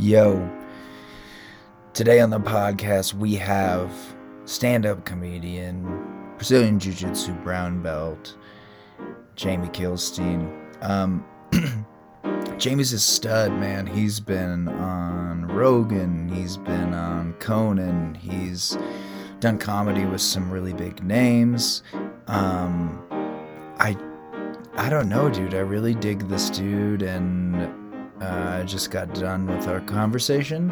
Yo, today on the podcast we have stand-up comedian, Brazilian Jiu-Jitsu brown belt, Jamie Kilstein. Jamie's a stud, man. He's been on Rogan, he's been on Conan, he's done comedy with some really big names. I don't know, dude. I really dig this dude, and I just got done with our conversation,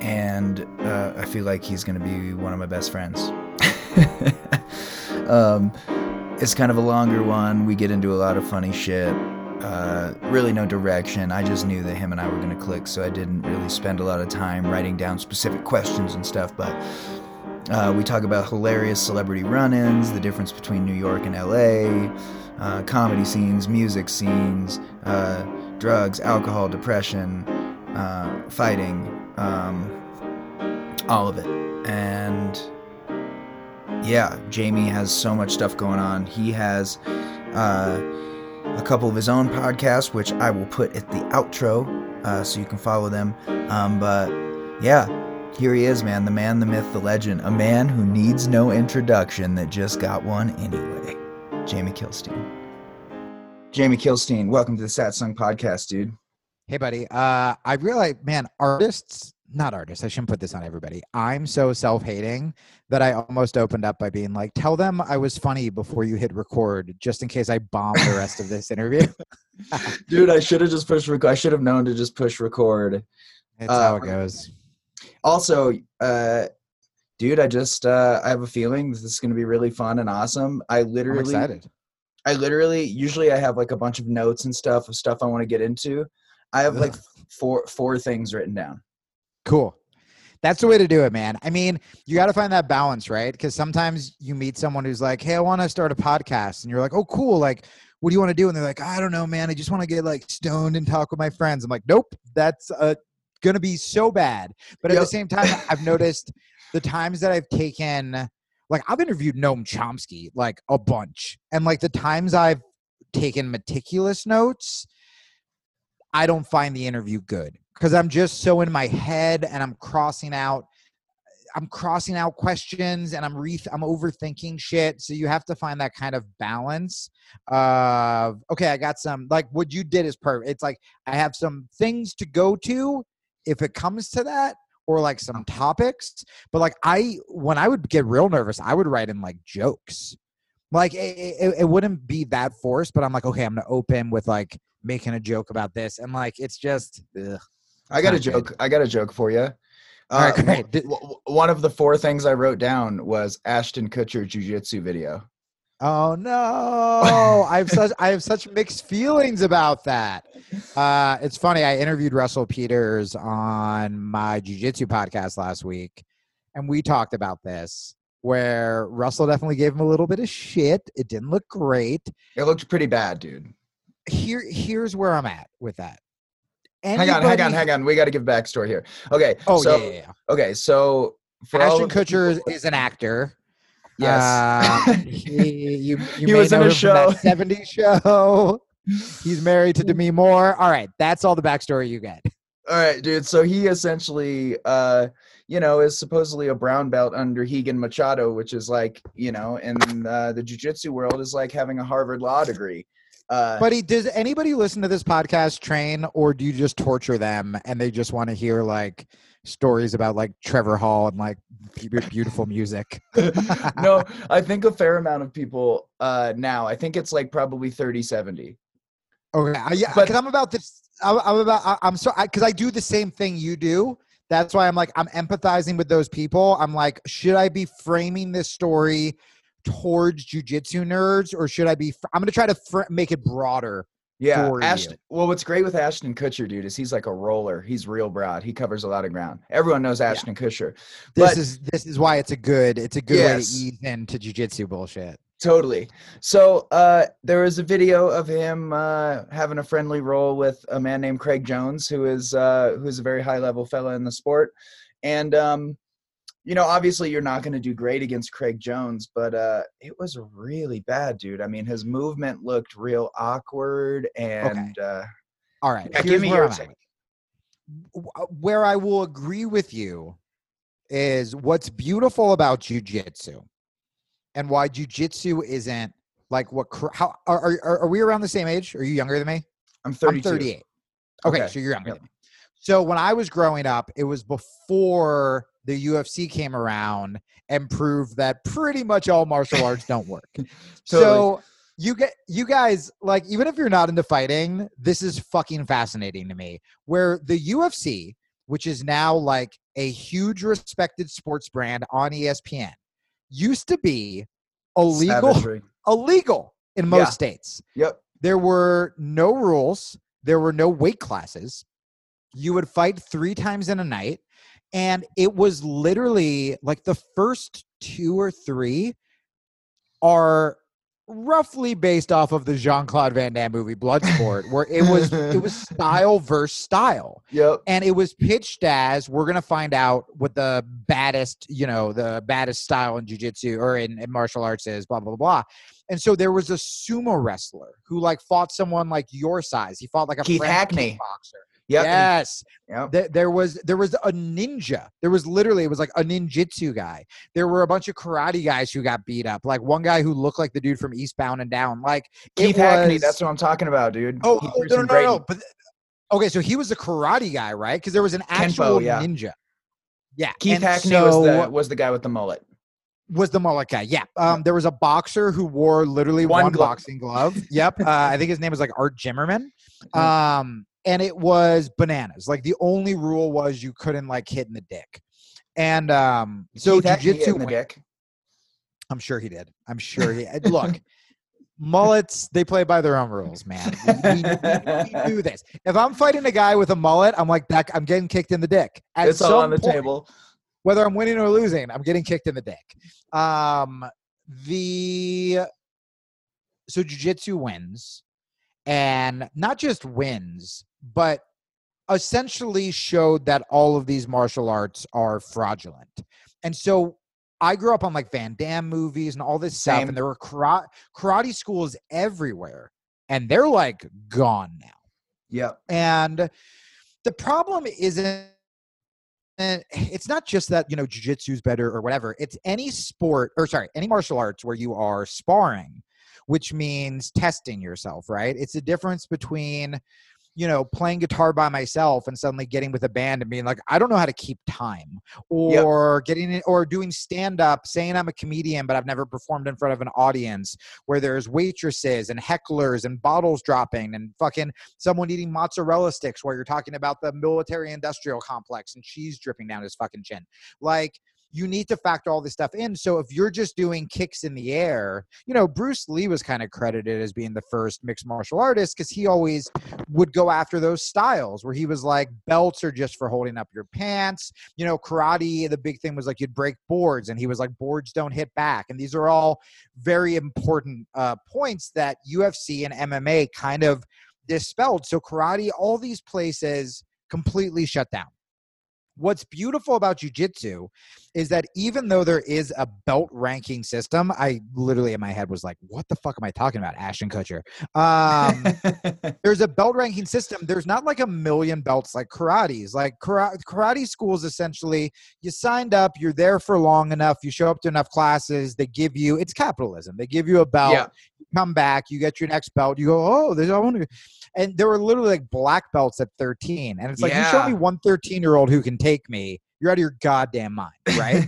and I feel like he's going to be one of my best friends. It's kind of a longer one. We get into a lot of funny shit. Really no direction. I just knew that him and I were going to click, so I didn't really spend a lot of time writing down specific questions and stuff, but we talk about hilarious celebrity run-ins, the difference between New York and LA, comedy scenes, music scenes, drugs, alcohol, depression, fighting, all of it. And yeah, Jamie has so much stuff going on. He has a couple of his own podcasts, which I will put at the outro so you can follow them. But yeah, here he is, man. The man, the myth, the legend. A man who needs no introduction that just got one anyway. Jamie Kilstein. Jamie Kilstein, welcome to the Satsung podcast, dude. Hey, buddy. I realize, man, I shouldn't put this on everybody. I'm so self-hating that I almost opened up by being like, tell them I was funny before you hit record, just in case I bomb the rest of this interview. Dude, I should have just pushed record. I should have known to just push record. That's how it goes. Also, dude, I have a feeling this is going to be really fun and awesome. I'm excited. Usually I have like a bunch of notes and stuff I want to get into. I have like four things written down. Cool. That's the way to do it, man. I mean, you got to find that balance, right? Because sometimes you meet someone who's like, hey, I want to start a podcast. And you're like, oh, cool. Like, what do you want to do? And they're like, I don't know, man. I just want to get like stoned and talk with my friends. I'm like, nope, that's going to be so bad. But at the same time, I've noticed the times that I've taken... Like, I've interviewed Noam Chomsky, like, a bunch. And, like, the times I've taken meticulous notes, I don't find the interview good. Because I'm just so in my head, and I'm crossing out questions, and I'm overthinking shit. So you have to find that kind of balance of, okay, I got some, like, what you did is perfect. It's like, I have some things to go to if it comes to that. Or like some topics, but like when I would get real nervous, I would write in like jokes. Like it wouldn't be that forced, but I'm like, okay, I'm going to open with like making a joke about this. And like, it's just, ugh. I got a joke for you. All right, great. One of the four things I wrote down was Ashton Kutcher jiu-jitsu video. Oh no. I have such mixed feelings about that. It's funny. I interviewed Russell Peters on my jiu-jitsu podcast last week, and we talked about this where Russell definitely gave him a little bit of shit. It didn't look great. It looked pretty bad, dude. Here's where I'm at with that. Hang on. We got to give backstory here. Okay. Oh, so, yeah. Okay. So Ashton Kutcher is an actor. Yes. He was in a show. That 70s show. He's married to Demi Moore. All right. That's all the backstory you get. All right, dude. So he essentially, is supposedly a brown belt under Hegan Machado, which is like, in the jiu-jitsu world is like having a Harvard law degree. But does anybody listen to this podcast train, or do you just torture them and they just want to hear like stories about like Trevor Hall and like beautiful music? No, I think a fair amount of people now. I think it's like probably 30-70. Okay, yeah, because I'm about this. Because I do the same thing you do. That's why I'm like I'm empathizing with those people. I'm like, should I be framing this story towards jiu-jitsu nerds, or should I be? I'm gonna try to make it broader. Yeah, Ashton. Well, what's great with Ashton Kutcher, dude, is he's like a roller. He's real broad. He covers a lot of ground. Everyone knows Ashton Kutcher. This is why it's a good way to ease into jiu-jitsu bullshit. Totally. So there was a video of him having a friendly roll with a man named Craig Jones, who's a very high level fella in the sport, and obviously you're not going to do great against Craig Jones, but it was really bad, dude. I mean, his movement looked real awkward. And all right, give me your take. where I will agree with you is what's beautiful about jiu-jitsu and why jiu-jitsu isn't like what, how are we around the same age? Are you younger than me? I'm 32. I'm 38. Okay. So you're younger than me. So when I was growing up, it was before the UFC came around and proved that pretty much all martial arts don't work. Totally. So you guys, like, even if you're not into fighting, this is fucking fascinating to me, where the UFC, which is now like a huge respected sports brand on ESPN, used to be illegal in most states. Yep. There were no rules. There were no weight classes. You would fight 3 times in a night. And it was literally like the first 2 or 3 are roughly based off of the Jean-Claude Van Damme movie Bloodsport, where it was style versus style. Yep. And it was pitched as, we're going to find out what the baddest, you know, the baddest style in jiu-jitsu or in martial arts is, blah, blah, blah. And so there was a sumo wrestler who like fought someone like your size. He fought like a Keith Hackney boxer. Yep. Yes. Yep. There was a ninja. There was literally, it was like a ninjutsu guy. There were a bunch of karate guys who got beat up. Like one guy who looked like the dude from Eastbound and Down. Like Keith Hackney. That's what I'm talking about, dude. Oh no. But, okay, so he was a karate guy, right? Because there was an actual ninja. Yeah. Keith Hackney was the guy with the mullet. Was the mullet guy. Yeah. There was a boxer who wore literally one boxing glove. Yep. I think his name was like Art Jimmerman. And it was bananas. Like the only rule was you couldn't like hit in the dick. And so jiu-jitsu in the dick. I'm sure he did. I'm sure he look. Mullets, they play by their own rules, man. We do this. If I'm fighting a guy with a mullet, I'm like that. I'm getting kicked in the dick. It's all on the table. Whether I'm winning or losing, I'm getting kicked in the dick. So jiu-jitsu wins. And not just wins, but essentially showed that all of these martial arts are fraudulent. And so I grew up on like Van Damme movies and all this stuff. And there were karate schools everywhere. And they're like gone now. Yeah. And the problem isn't, it's not just that, you know, jiu-jitsu is better or whatever. It's any sport any martial arts where you are sparring, which means testing yourself, right? It's the difference between, you know, playing guitar by myself and suddenly getting with a band and being like, I don't know how to keep time, or getting it, or doing stand-up, saying I'm a comedian, but I've never performed in front of an audience where there's waitresses and hecklers and bottles dropping and fucking someone eating mozzarella sticks while you're talking about the military industrial complex and cheese dripping down his fucking chin. Like, you need to factor all this stuff in. So if you're just doing kicks in the air, you know, Bruce Lee was kind of credited as being the first mixed martial artist because he always would go after those styles where he was like, belts are just for holding up your pants. You know, karate, the big thing was like you'd break boards, and he was like, boards don't hit back. And these are all very important points that UFC and MMA kind of dispelled. So karate, all these places completely shut down. What's beautiful about jiu-jitsu is that even though there is a belt ranking system, I literally in my head was like, what the fuck am I talking about, Ashton Kutcher? There's a belt ranking system. There's not like a million belts like karate's. Like karate schools, essentially, you signed up, you're there for long enough, you show up to enough classes, they give you, it's capitalism. They give you a belt, you come back, you get your next belt, you go, oh, there's I want to. And there were literally like black belts at 13. And it's like, you show me one 13-year-old who can take me, you're out of your goddamn mind, right?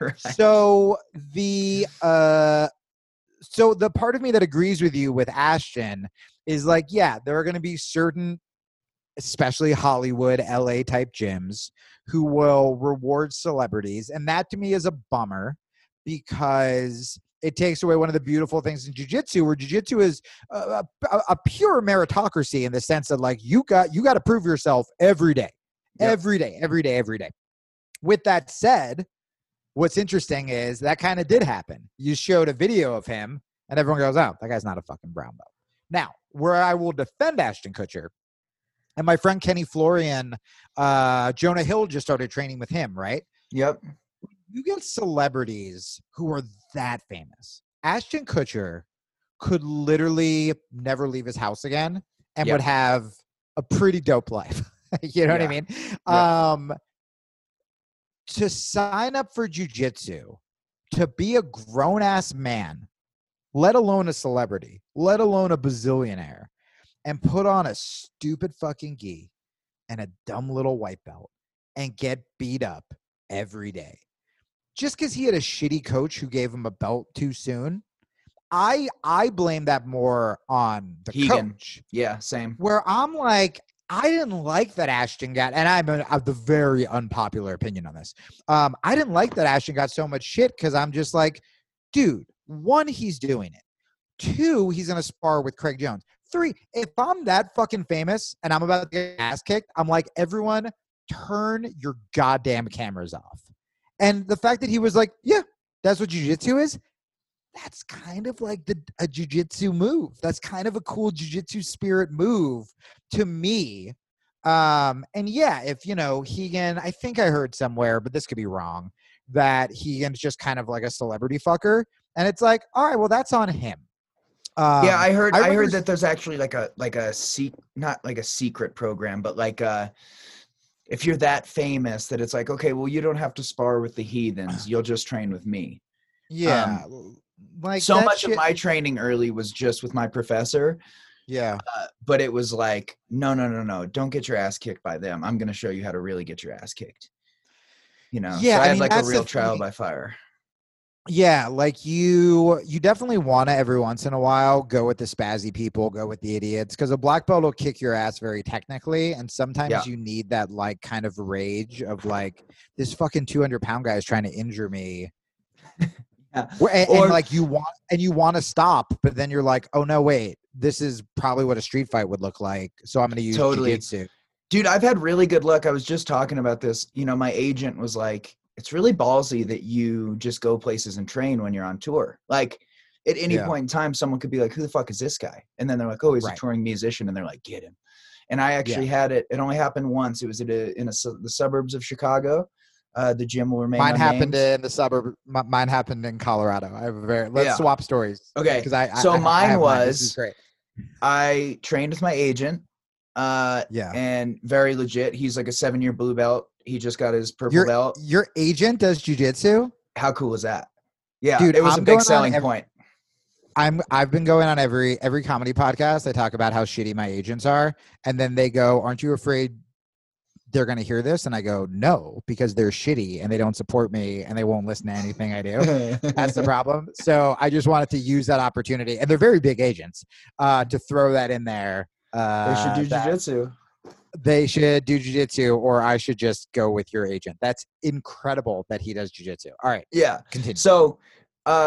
Right. So the part of me that agrees with you with Ashton is like, yeah, there are going to be certain, especially Hollywood, LA type gyms who will reward celebrities. And that to me is a bummer because it takes away one of the beautiful things in jiu-jitsu, where jiu-jitsu is a pure meritocracy in the sense that like you got to prove yourself every day. Yep. Every day. With that said, what's interesting is that kind of did happen. You showed a video of him and everyone goes, oh, that guy's not a fucking brown belt. Now, where I will defend Ashton Kutcher, and my friend Kenny Florian, Jonah Hill just started training with him, right? Yep. You get celebrities who are that famous. Ashton Kutcher could literally never leave his house again and would have a pretty dope life. You know what I mean? Yeah. To sign up for jiu-jitsu, to be a grown-ass man, let alone a celebrity, let alone a bazillionaire, and put on a stupid fucking gi and a dumb little white belt and get beat up every day. Just because he had a shitty coach who gave him a belt too soon, I blame that more on the Hegan. Coach. Yeah, same. Where I'm like, I didn't like that Ashton got, and I have the very unpopular opinion on this. I didn't like that Ashton got so much shit because I'm just like, dude, one, he's doing it. Two, he's in a spar with Craig Jones. Three, if I'm that fucking famous and I'm about to get ass kicked, I'm like, everyone, turn your goddamn cameras off. And the fact that he was like, yeah, that's what jiu-jitsu is. That's kind of like a jiu-jitsu move. That's kind of a cool jiu-jitsu spirit move to me. And yeah, if, you know, Hegan, I think I heard somewhere, but this could be wrong, that Hegan's just kind of like a celebrity fucker. And it's like, all right, well, that's on him. Yeah, I heard that there's actually not like a secret program, but like if you're that famous that it's like, okay, well, you don't have to spar with the heathens. You'll just train with me. Yeah. Like so much of my training early was just with my professor. Yeah. But it was like, no. Don't get your ass kicked by them. I'm going to show you how to really get your ass kicked. You know? Yeah. So I had like a real trial by fire. Yeah. Like you definitely want to every once in a while go with the spazzy people, go with the idiots. Cause a black belt will kick your ass very technically. And sometimes you need that like kind of rage of like, this fucking 200-pound guy is trying to injure me. And like you want to stop, but then you're like, oh no, wait, this is probably what a street fight would look like. So I'm going to use jiu-jitsu. Dude, I've had really good luck. I was just talking about this. You know, my agent was like, it's really ballsy that you just go places and train when you're on tour. Like at any point in time, someone could be like, who the fuck is this guy? And then they're like, oh, he's a touring musician. And they're like, get him. And I actually had it. It only happened once. It was in the suburbs of Chicago. The gym will remain. Mine happened in the suburb. Mine happened in Colorado. I have a very. Let's swap stories. Okay. Because I trained with my agent. And very legit. He's like a 7-year blue belt. He just got his purple belt. Your agent does jiu-jitsu? How cool is that? Yeah, dude, it was a big selling point. I've been going on every comedy podcast. I talk about how shitty my agents are, and then they go, "Aren't you afraid they're going to hear this?" And I go, no, because they're shitty and they don't support me and they won't listen to anything I do. That's the problem. So I just wanted to use that opportunity. And they're very big agents to throw that in there. They should do jiu-jitsu. They should do jiu-jitsu, or I should just go with your agent. That's incredible that he does jiu-jitsu. All right. Yeah. Continue. So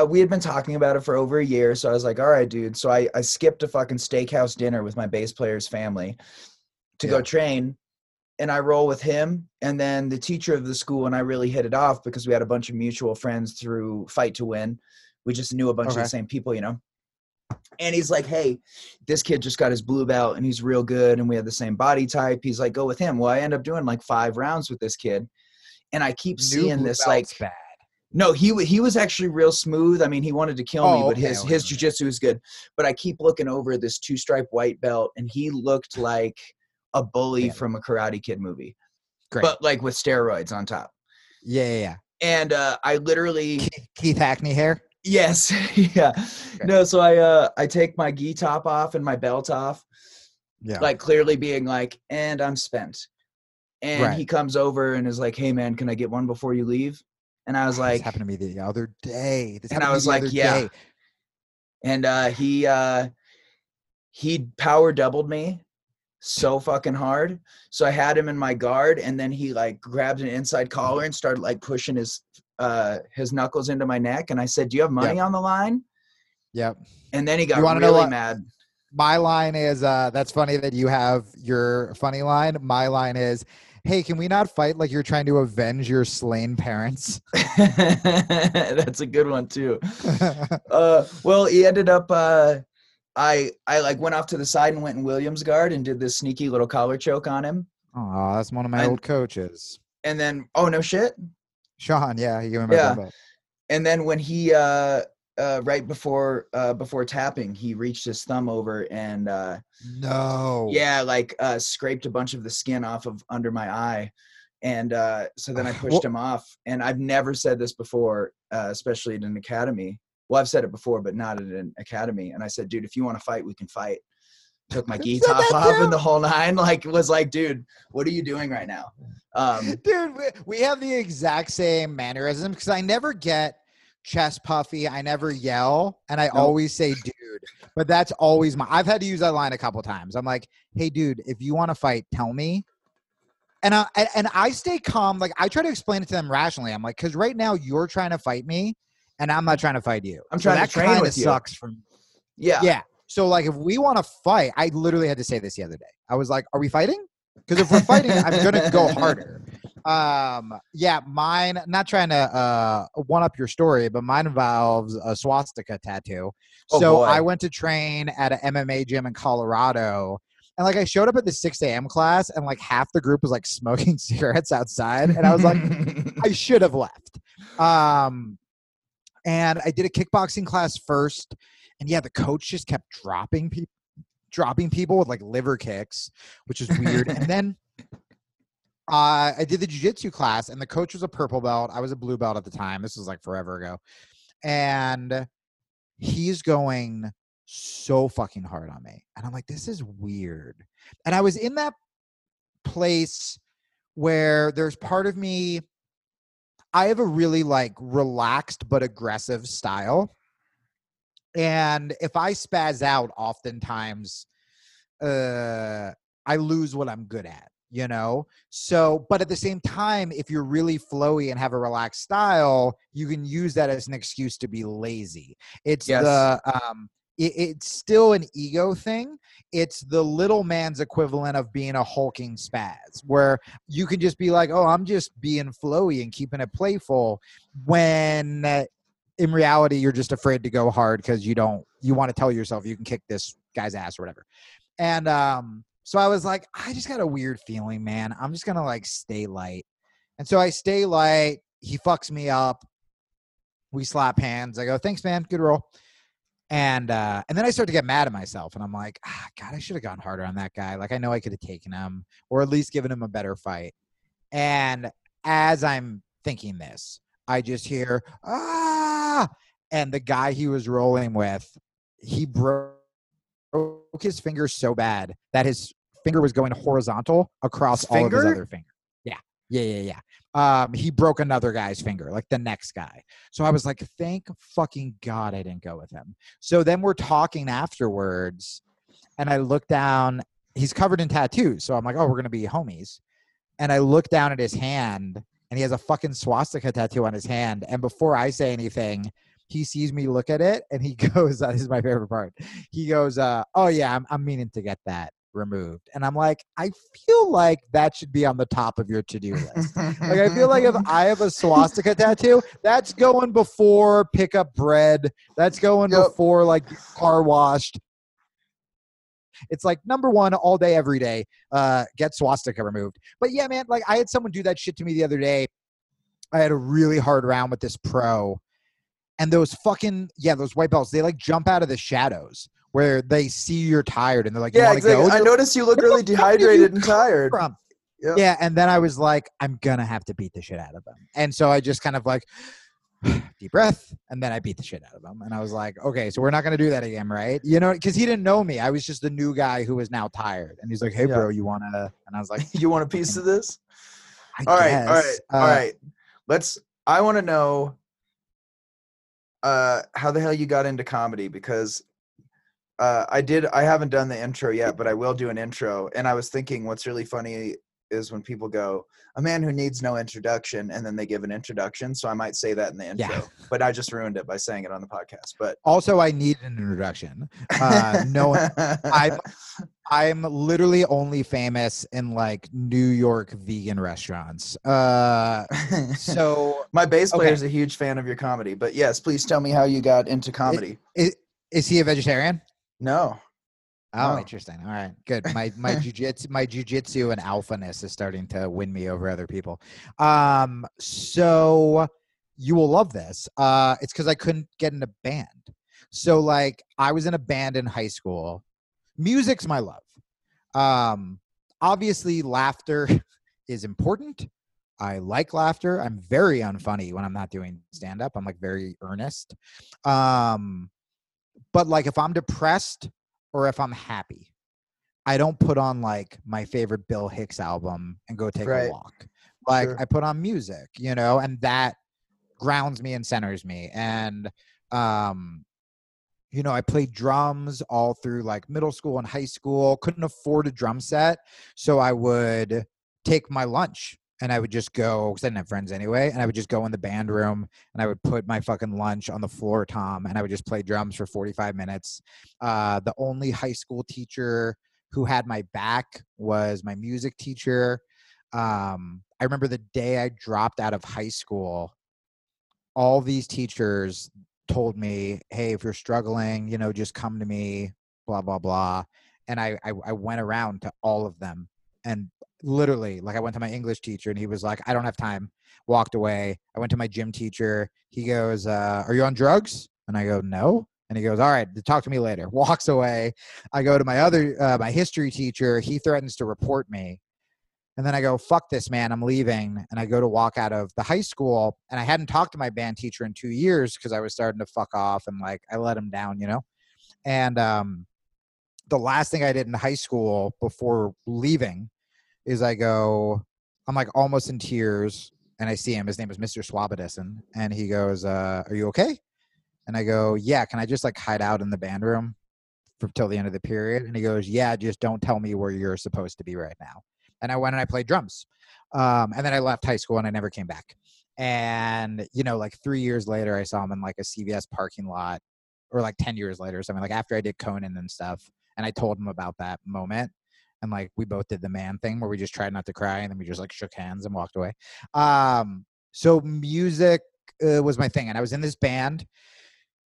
we had been talking about it for over a year. So I was like, all right, dude. So I skipped a fucking steakhouse dinner with my bass player's family to go train. And I roll with him and then the teacher of the school, and I really hit it off because we had a bunch of mutual friends through Fight to Win. We just knew a bunch of the same people, you know. And he's like, hey, this kid just got his blue belt and he's real good and we have the same body type. He's like, go with him. Well, I end up doing like 5 rounds with this kid, and I keep seeing this like bad. No, he was actually real smooth. I mean, he wanted to kill me, but his jiu-jitsu is good. But I keep looking over this 2-stripe white belt, and he looked like a bully from a Karate Kid movie. Great. But like with steroids on top. Yeah. And I literally Keith Hackney hair. Yes. Yeah. Okay. No. So I take my gi top off and my belt off. Yeah. Like clearly being like, and I'm spent. And he comes over and is like, hey man, can I get one before you leave? And I was like, this happened to me the other day. And I was like, yeah. And he power doubled me so fucking hard. So I had him in my guard, and then he like grabbed an inside collar and started like pushing his knuckles into my neck. And I said, do you have money on the line? Yep. And then he got really mad. My line is, that's funny that you have your funny line. My line is, hey, can we not fight like you're trying to avenge your slain parents? That's a good one too. Well, he ended up, I like went off to the side and went in Williamsguard and did this sneaky little collar choke on him. Oh, that's one of my old coaches. And then, oh no shit, Sean, he gave him my belt. And then when he right before tapping, he reached his thumb over and scraped a bunch of the skin off of under my eye. And so then I pushed him off. And I've never said this before, especially at an academy. Well, I've said it before, but not at an academy. And I said, dude, if you want to fight, we can fight. Took my gi top off and the whole nine. Like, was like, dude, what are you doing right now? Dude, we have the exact same mannerisms because I never get chest puffy. I never yell. And I always say, dude. But that's always I've had to use that line a couple times. I'm like, hey, dude, if you want to fight, tell me. And I stay calm. Like, I try to explain it to them rationally. I'm like, because right now you're trying to fight me and I'm not trying to fight you. I'm trying to train with you. That kind of sucks for me. Yeah. Yeah. So, like, if we want to fight, I literally had to say this the other day. I was like, are we fighting? Because if we're fighting, I'm going to go harder. Mine, not trying to one-up your story, but mine involves a swastika tattoo. Oh, so boy. I went to train at an MMA gym in Colorado. And, like, I showed up at the 6 a.m. class, and, like, half the group was, like, smoking cigarettes outside. And I was like, I should have left. And I did a kickboxing class first. And yeah, the coach just kept dropping people with like liver kicks, which is weird. And then I did the jiu-jitsu class, and the coach was a purple belt. I was a blue belt at the time. This was like forever ago. And he's going so fucking hard on me. And I'm like, this is weird. And I was in that place where there's part of me, I have a really like relaxed but aggressive style. And if I spaz out, oftentimes I lose what I'm good at, you know? So, but at the same time, if you're really flowy and have a relaxed style, you can use that as an excuse to be lazy. It's it's still an ego thing. It's the little man's equivalent of being a hulking spaz, where you can just be like, oh, I'm just being flowy and keeping it playful, when in reality, you're just afraid to go hard because you want to tell yourself you can kick this guy's ass or whatever. And so I was like, I just got a weird feeling, man. I'm just going to like stay light. And so I stay light. He fucks me up. We slap hands. I go, thanks, man. Good roll. And then I start to get mad at myself. And I'm like, God, I should have gone harder on that guy. Like, I know I could have taken him or at least given him a better fight. And as I'm thinking this, I just hear, and the guy he was rolling with, he broke his finger so bad that his finger was going horizontal across all of his other finger. Yeah. He broke another guy's finger, like the next guy. So I was like, thank fucking God I didn't go with him. So then we're talking afterwards, and I look down. He's covered in tattoos. So I'm like, oh, we're going to be homies. And I look down at his hand, and he has a fucking swastika tattoo on his hand. And before I say anything, he sees me look at it, and he goes, this is my favorite part. He goes, oh, yeah, I'm meaning to get that removed. And I'm like, I feel like that should be on the top of your to-do list. Like, I feel like if I have a swastika tattoo, that's going before pick up bread. That's going before, like, car washed. It's like, number one, all day, every day, get swastika removed. But yeah, man, like, I had someone do that shit to me the other day. I had a really hard round with this pro. And those fucking, those white belts, they like jump out of the shadows where they see you're tired and they're like, yeah, exactly. Go? I noticed you look really dehydrated and tired. Yep. Yeah. And then I was like, I'm going to have to beat the shit out of them. And so I just kind of like, deep breath, and then I beat the shit out of him. And I was like, okay, so we're not going to do that again, right? You know, because he didn't know me. I was just the new guy who was now tired. And he's like, hey, bro, you want to? And I was like, you want a piece of this? All right. I want to know how the hell you got into comedy, because I haven't done the intro yet, but I will do an intro. And I was thinking what's really funny is when people go, a man who needs no introduction, and then they give an introduction. So I might say that in the intro, but I just ruined it by saying it on the podcast. But also, I need an introduction. I'm literally only famous in like New York vegan restaurants. So my bass player is a huge fan of your comedy. But yes, please tell me how you got into comedy. Is he a vegetarian? No. Oh, interesting. All right, good. My jiu-jitsu and alphaness is starting to win me over other people. So you will love this. It's because I couldn't get in a band. So, like, I was in a band in high school. Music's my love. Obviously, laughter is important. I like laughter. I'm very unfunny when I'm not doing stand-up. I'm, like, very earnest. But, like, if I'm depressed or if I'm happy, I don't put on, like, my favorite Bill Hicks album and go take a walk. Like, I put on music, you know, and that grounds me and centers me. And, you know, I played drums all through, like, middle school and high school. Couldn't afford a drum set, so I would take my lunch. And I would just go, because I didn't have friends anyway, and I would just go in the band room, and I would put my fucking lunch on the floor, Tom, and I would just play drums for 45 minutes. The only high school teacher who had my back was my music teacher. I remember the day I dropped out of high school, all these teachers told me, hey, if you're struggling, you know, just come to me, blah, blah, blah. And I went around to all of them, and literally, like, I went to my English teacher and he was like, I don't have time. Walked away. I went to my gym teacher. He goes, are you on drugs? And I go, no. And he goes, all right, talk to me later. Walks away. I go to my other, my history teacher. He threatens to report me. And then I go, fuck this, man, I'm leaving. And I go to walk out of the high school, and I hadn't talked to my band teacher in 2 years because I was starting to fuck off, and, like, I let him down, you know? And the last thing I did in high school before leaving is I go, I'm, like, almost in tears, and I see him. His name is Mr. Swabedison, and he goes, are you okay? And I go, yeah, can I just, like, hide out in the band room till the end of the period? And he goes, yeah, just don't tell me where you're supposed to be right now. And I went and I played drums. And then I left high school and I never came back. And, you know, like, 3 years later, I saw him in, like, a CVS parking lot, or, like, 10 years later or something, like, after I did Conan and stuff. And I told him about that moment. And, like, we both did the man thing where we just tried not to cry, and then we just, like, shook hands and walked away. So music was my thing. And I was in this band,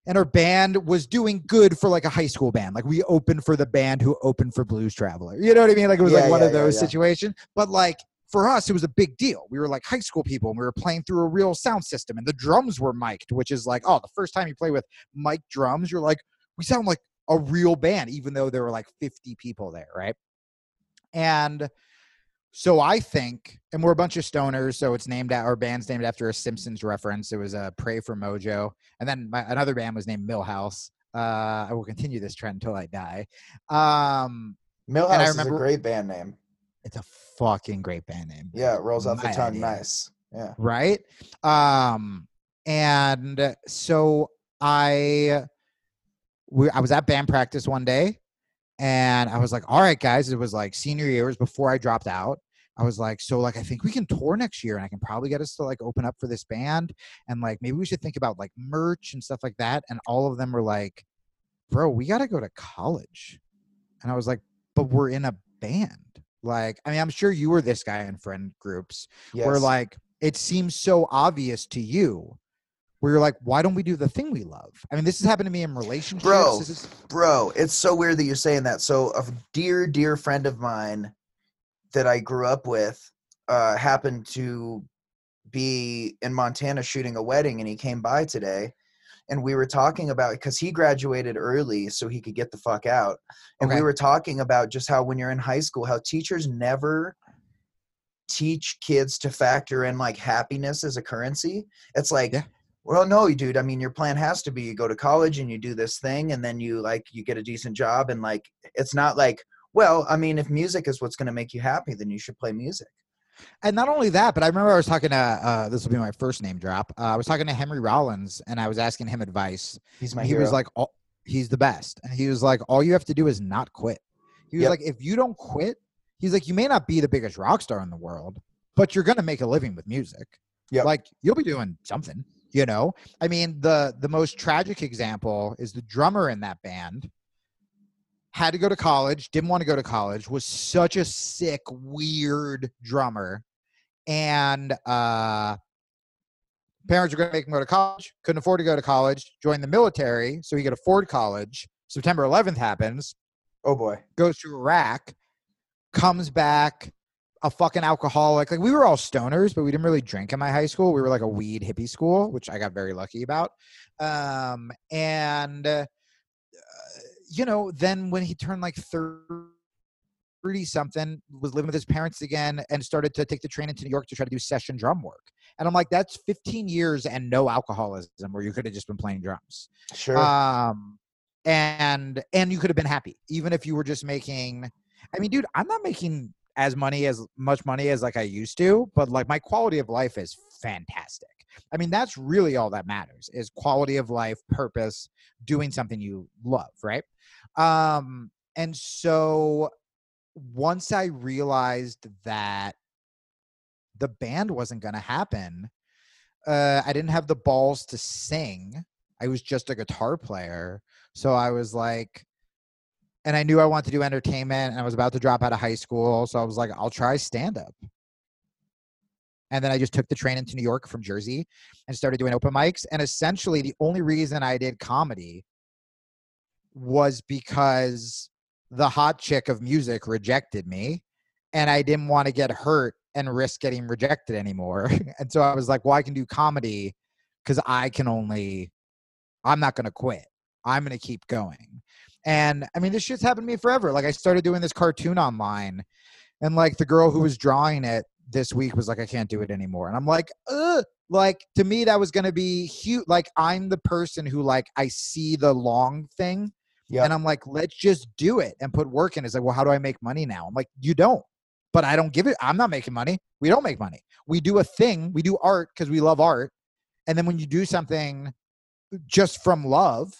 and our band was doing good for, like, a high school band. Like, we opened for the band who opened for Blues Traveler. You know what I mean? Like, it was one of those situations. But, like, for us, it was a big deal. We were, like, high school people, and we were playing through a real sound system, and the drums were mic'd, which is, like, oh, the first time you play with mic drums, you're like, we sound like a real band, even though there were, like, 50 people there, right? And so I think, and we're a bunch of stoners, so it's named, our band's named after a Simpsons reference. It was a Pray for Mojo. And then another band was named Millhouse. I will continue this trend until I die. Millhouse is a great band name. It's a fucking great band name. Yeah, it rolls off the tongue. Nice. Yeah. Right? And so I was at band practice one day. And I was like, all right, guys, it was like senior year, it was before I dropped out. I was like, so, like, I think we can tour next year, and I can probably get us to, like, open up for this band. And, like, maybe we should think about, like, merch and stuff like that. And all of them were like, bro, we got to go to college. And I was like, but we're in a band. Like, I mean, I'm sure you were this guy in friend groups where, like, it seems so obvious to you, where you're like, why don't we do the thing we love? I mean, this has happened to me in relationships. Bro, it's so weird that you're saying that. So a dear, dear friend of mine that I grew up with happened to be in Montana shooting a wedding, and he came by today, and we were talking about, because he graduated early so he could get the fuck out. And we were talking about just how when you're in high school, how teachers never teach kids to factor in, like, happiness as a currency. It's like... Yeah. Well, no, dude, I mean, your plan has to be you go to college and you do this thing, and then you, like, you get a decent job, and, like, it's not like, well, I mean, if music is what's going to make you happy, then you should play music. And not only that, but I remember I was talking to, this will be my first name drop. I was talking to Henry Rollins, and I was asking him advice. He's my hero. He was like, oh, he's the best. And he was like, all you have to do is not quit. He was like, if you don't quit, he's like, you may not be the biggest rock star in the world, but you're going to make a living with music. Yeah, like, you'll be doing something. You know, I mean, the most tragic example is the drummer in that band had to go to college, didn't want to go to college, was such a sick, weird drummer. And parents were going to make him go to college, couldn't afford to go to college, joined the military so he could afford college. September 11th happens. Oh, boy. Goes to Iraq, comes back, a fucking alcoholic. Like, we were all stoners, but we didn't really drink in my high school. We were like a weed hippie school, which I got very lucky about. You know, then when he turned like 30 something, was living with his parents again and started to take the train into New York to try to do session drum work. And I'm like, that's 15 years and no alcoholism, where you could have just been playing drums. Sure. And you could have been happy, even if you were just making, I mean, dude, I'm not making as much money as like I used to, but like my quality of life is fantastic. I mean, that's really all that matters, is quality of life, purpose, doing something you love. Right. And so once I realized that the band wasn't going to happen, I didn't have the balls to sing. I was just a guitar player. So I was like, and I knew I wanted to do entertainment, and I was about to drop out of high school. So I was like, I'll try stand-up. And then I just took the train into New York from Jersey and started doing open mics. And essentially the only reason I did comedy was because the hot chick of music rejected me, and I didn't want to get hurt and risk getting rejected anymore. And so I was like, well, I can do comedy because I'm not going to quit. I'm going to keep going. And I mean, this shit's happened to me forever. Like, I started doing this cartoon online, and like the girl who was drawing it this week was like, I can't do it anymore. And I'm like, ugh. Like, to me, that was going to be huge. Like, I'm the person who, like, I see the long thing. Yep. And I'm like, let's just do it and put work in. It's like, well, how do I make money now? I'm like, you don't. But I don't give it. I'm not making money. We don't make money. We do a thing. We do art because we love art. And then when you do something just from love,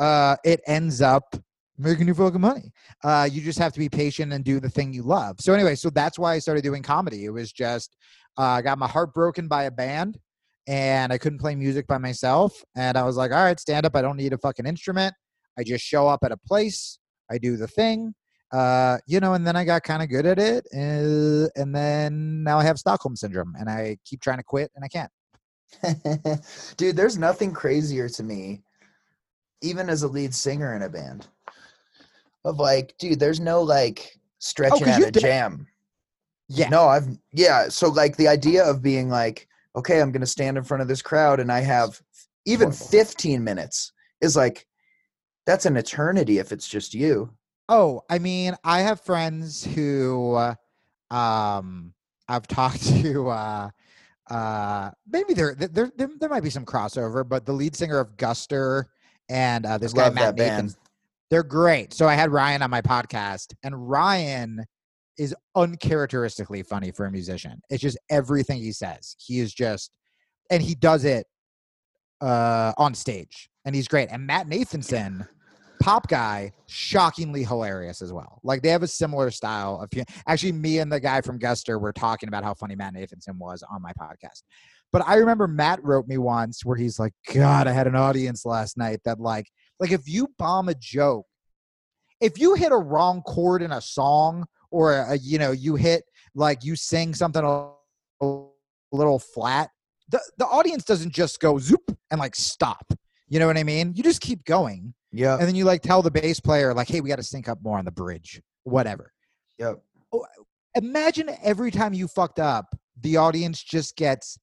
it ends up making you fucking money. You just have to be patient and do the thing you love. So anyway, so that's why I started doing comedy. It was just, I got my heart broken by a band, and I couldn't play music by myself. And I was like, all right, stand up. I don't need a fucking instrument. I just show up at a place. I do the thing, you know, and then I got kind of good at it. And then now I have Stockholm syndrome, and I keep trying to quit and I can't. Dude, there's nothing crazier to me, even as a lead singer in a band, of like, dude, there's no like stretching out a jam. Yeah. No, yeah. So like the idea of being like, okay, I'm going to stand in front of this crowd and I have even 15 minutes is like, that's an eternity if it's just you. Oh, I mean, I have friends who I've talked to. Maybe there might be some crossover, but the lead singer of Guster and this guy Matt Nathanson, they're great. So I had Ryan on my podcast, and Ryan is uncharacteristically funny for a musician. It's just everything he says. He is just, and he does it on stage, and he's great. And Matt Nathanson, pop guy, shockingly hilarious as well. Like, they have a similar style of actually, me and the guy from Guster were talking about how funny Matt Nathanson was on my podcast. But I remember Matt wrote me once where he's like, God, I had an audience last night that like if you bomb a joke, if you hit a wrong chord in a song, or you know, you hit, like, you sing something a little flat, the audience doesn't just go zoop and like stop. You know what I mean? You just keep going. Yeah. And then you like tell the bass player, like, hey, we got to sync up more on the bridge, whatever. Yep. Oh, imagine every time you fucked up, the audience just gets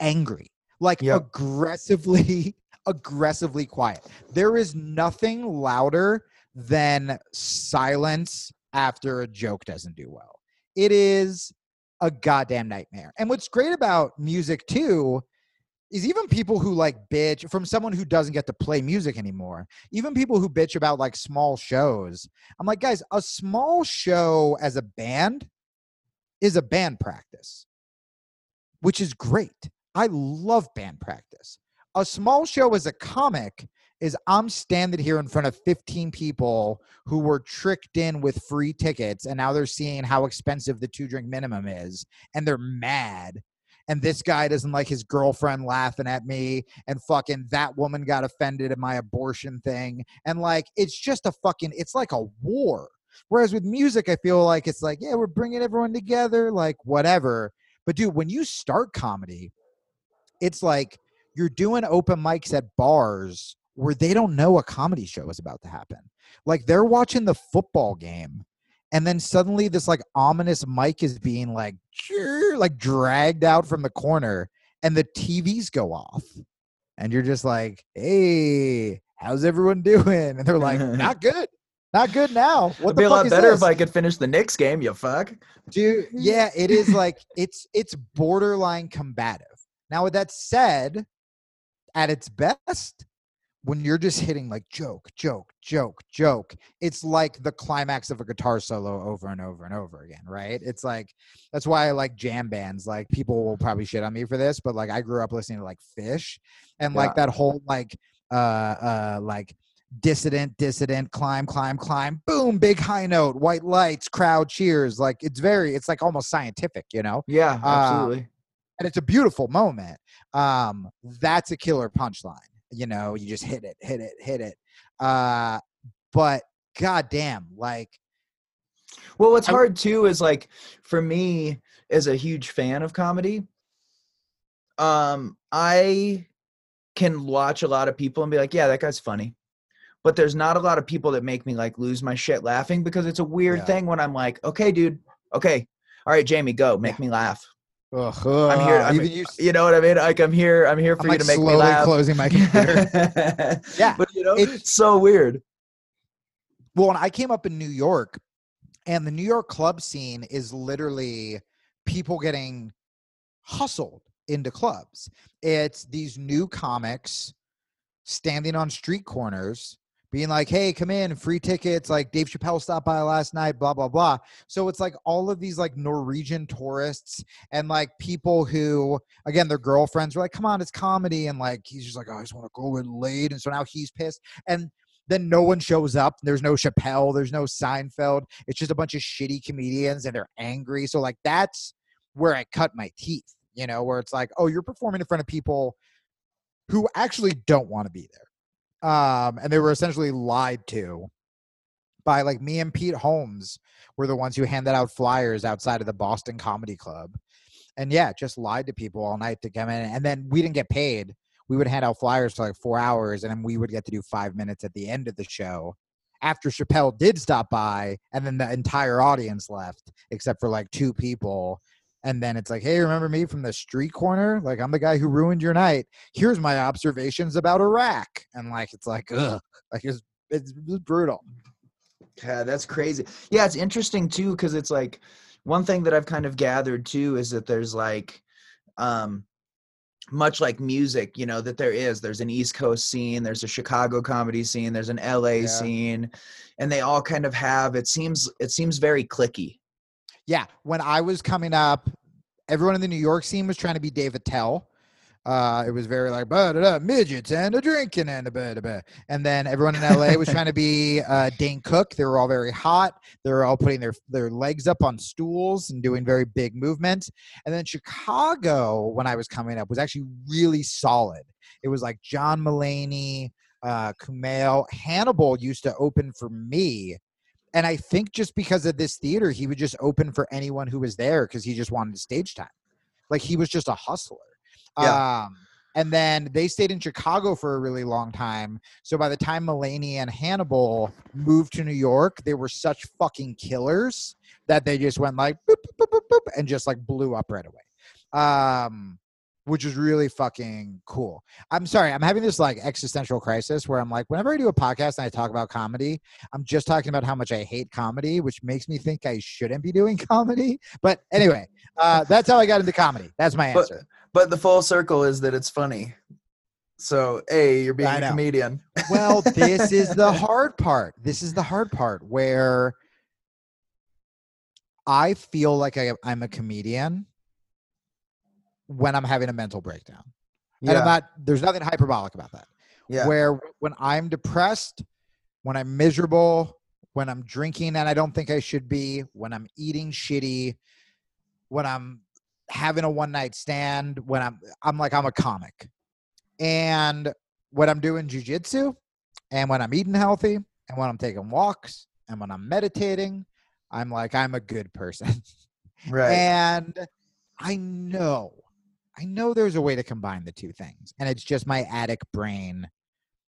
angry, like, yep, aggressively quiet. There is nothing louder than silence after a joke doesn't do well. It is a goddamn nightmare. And what's great about music too is even people who like bitch, from someone who doesn't get to play music anymore, even people who bitch about like small shows. I'm like, guys, a small show as a band is a band practice, which is great. I love band practice. A small show as a comic is, I'm standing here in front of 15 people who were tricked in with free tickets, and now they're seeing how expensive the 2-drink minimum is, and they're mad. And this guy doesn't like his girlfriend laughing at me, and fucking that woman got offended at my abortion thing. And like, it's just a fucking, it's like a war. Whereas with music, I feel like it's like, yeah, we're bringing everyone together, like, whatever. But dude, when you start comedy, it's like you're doing open mics at bars where they don't know a comedy show is about to happen. Like, they're watching the football game, And then suddenly this like ominous mic is being like dragged out from the corner and the TVs go off. And you're just like, hey, how's everyone doing? And they're like, not good. Not good now. What the fuck is this? It'd be a lot better if I could finish the Knicks game, you fuck. Dude, yeah, it is like, it's borderline combative. Now, with that said, at its best, when you're just hitting like joke, joke, joke, joke, it's like the climax of a guitar solo over and over and over again, right? It's like, that's why I like jam bands. Like people will probably shit on me for this, but like I grew up listening to like Fish and like that whole like dissident, climb, boom, big high note, white lights, crowd cheers. Like it's like almost scientific, you know? Yeah, absolutely. And it's a beautiful moment. That's a killer punchline. You know, you just hit it. But goddamn, like. Well, what's hard too is like, for me as a huge fan of comedy, I can watch a lot of people and be like, yeah, that guy's funny. But there's not a lot of people that make me like lose my shit laughing, because it's a weird thing when I'm like, okay, dude. Okay. All right, Jamie, go make me laugh. I'm here. You know what I mean? Like I'm here for you to make me laugh. Slowly closing my computer. Yeah, but you know, it's so weird. Well, when I came up in New York, and the New York club scene is literally people getting hustled into clubs. It's these new comics standing on street corners, being like, hey, come in, free tickets, like Dave Chappelle stopped by last night, blah, blah, blah. So it's like all of these like Norwegian tourists and like people who, again, their girlfriends were like, come on, it's comedy. And like, he's just like, oh, I just want to go in late. And so now he's pissed. And then no one shows up. There's no Chappelle. There's no Seinfeld. It's just a bunch of shitty comedians and they're angry. So like, that's where I cut my teeth, you know, where it's like, oh, you're performing in front of people who actually don't want to be there. And they were essentially lied to by like me and Pete Holmes were the ones who handed out flyers outside of the Boston Comedy Club. And yeah, just lied to people all night to come in. And then we didn't get paid. We would hand out flyers for like 4 hours and then we would get to do 5 minutes at the end of the show after Chappelle did stop by. And then the entire audience left except for like two people. And then it's like, hey, remember me from the street corner? Like, I'm the guy who ruined your night. Here's my observations about Iraq. And like, it's like, ugh, like it's brutal. Yeah, that's crazy. Yeah, it's interesting too, because it's like one thing that I've kind of gathered too is that there's like, much like music, you know, that there's an East Coast scene, there's a Chicago comedy scene, there's an LA scene, and they all kind of have, it seems very cliquey. Yeah, when I was coming up, everyone in the New York scene was trying to be Dave Attell. It was very like, midgets and a drinking and a blah. And then everyone in LA was trying to be Dane Cook. They were all very hot. They were all putting their legs up on stools and doing very big movements. And then Chicago, when I was coming up, was actually really solid. It was like John Mulaney, Kumail. Hannibal used to open for me. And I think just because of this theater, he would just open for anyone who was there because he just wanted stage time. Like he was just a hustler. Yeah. And then they stayed in Chicago for a really long time. So by the time Mulaney and Hannibal moved to New York, they were such fucking killers that they just went like boop, boop, boop, boop, boop, and just like blew up right away. Which is really fucking cool. I'm sorry. I'm having this like existential crisis where I'm like, whenever I do a podcast and I talk about comedy, I'm just talking about how much I hate comedy, which makes me think I shouldn't be doing comedy. But anyway, that's how I got into comedy. That's my answer. But the full circle is that it's funny. So, hey, you're being a comedian. Well, this is the hard part. This is the hard part where I feel like I'm a comedian when I'm having a mental breakdown. Yeah. And I'm not, there's nothing hyperbolic about that. Yeah. Where when I'm depressed, when I'm miserable, when I'm drinking and I don't think I should be, when I'm eating shitty, when I'm having a one-night stand, when I'm like, I'm a comic. And when I'm doing jujitsu and when I'm eating healthy and when I'm taking walks and when I'm meditating, I'm like, I'm a good person. Right. And I know there's a way to combine the two things, and it's just my addict brain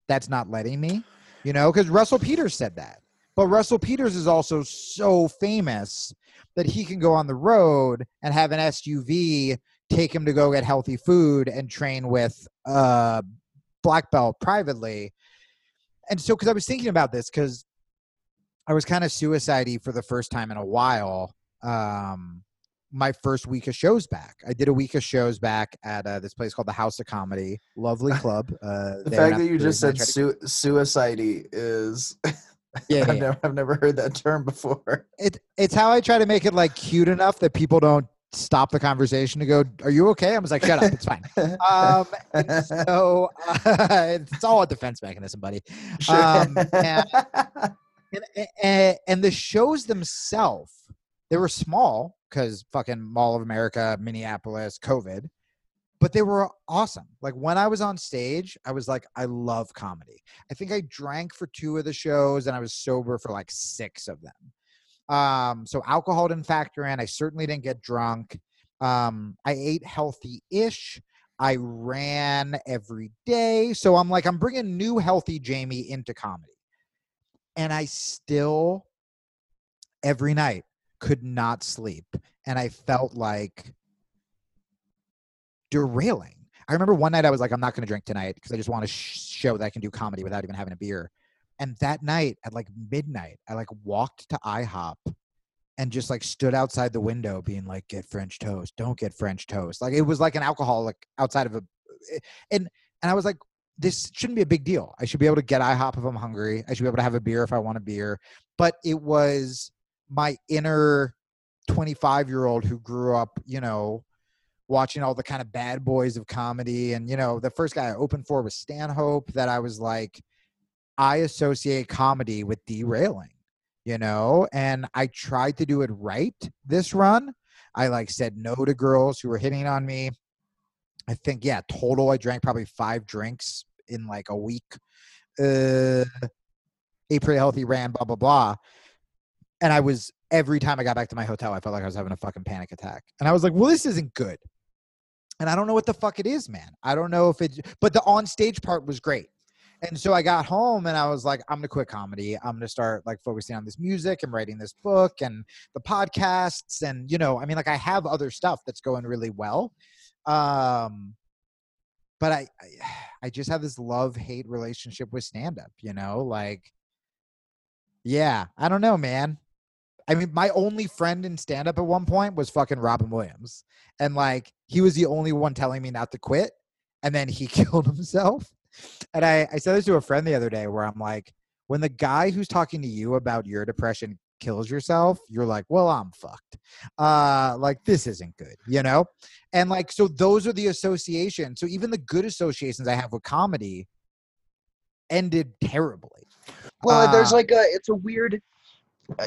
that's not letting me, you know, because Russell Peters said that. But Russell Peters is also so famous that he can go on the road and have an SUV take him to go get healthy food and train with black belt privately. And so, because I was thinking about this, because I was kind of suicide-y for the first time in a while. My first week of shows back. I did a week of shows back at this place called the House of Comedy. Lovely club. The fact that you just said suicide-y is... Yeah, I've never heard that term before. It's how I try to make it like cute enough that people don't stop the conversation to go, "Are you okay?" I was like, "Shut up, it's fine." It's all a defense mechanism, buddy. Sure. And the shows themselves, they were small because fucking Mall of America, Minneapolis, COVID, but they were awesome. Like when I was on stage, I was like, I love comedy. I think I drank for 2 of the shows and I was sober for like 6 of them. So alcohol didn't factor in. I certainly didn't get drunk. I ate healthy-ish. I ran every day. So I'm like, I'm bringing new healthy Jamie into comedy. And I still, every night, could not sleep. And I felt like derailing. I remember one night I was like, I'm not going to drink tonight because I just want to show that I can do comedy without even having a beer. And that night at like midnight, I like walked to IHOP and just like stood outside the window being like, get French toast. Don't get French toast. Like it was like an alcoholic outside of a, and I was like, this shouldn't be a big deal. I should be able to get IHOP if I'm hungry. I should be able to have a beer if I want a beer. But it was my inner 25-year-old who grew up, you know, watching all the kind of bad boys of comedy. And, you know, the first guy I opened for was Stanhope, that I was like, I associate comedy with derailing, you know? And I tried to do it right this run. I like said no to girls who were hitting on me. I think, yeah, total, I drank probably 5 drinks in like a week. Ate pretty healthy, ran, blah, blah, blah. And I was, every time I got back to my hotel, I felt like I was having a fucking panic attack. And I was like, well, this isn't good. And I don't know what the fuck it is, man. I don't know if it, but the onstage part was great. And so I got home and I was like, I'm going to quit comedy. I'm going to start like focusing on this music and writing this book and the podcasts. And, you know, I mean, like I have other stuff that's going really well. But I just have this love-hate relationship with stand-up, you know, like, yeah, I don't know, man. I mean, my only friend in stand-up at one point was fucking Robin Williams. And, like, he was the only one telling me not to quit. And then he killed himself. And I said this to a friend the other day where I'm like, when the guy who's talking to you about your depression kills yourself, you're like, well, I'm fucked. Like, this isn't good, you know? And, like, so those are the associations. So even the good associations I have with comedy ended terribly. Well, there's, like, it's a weird...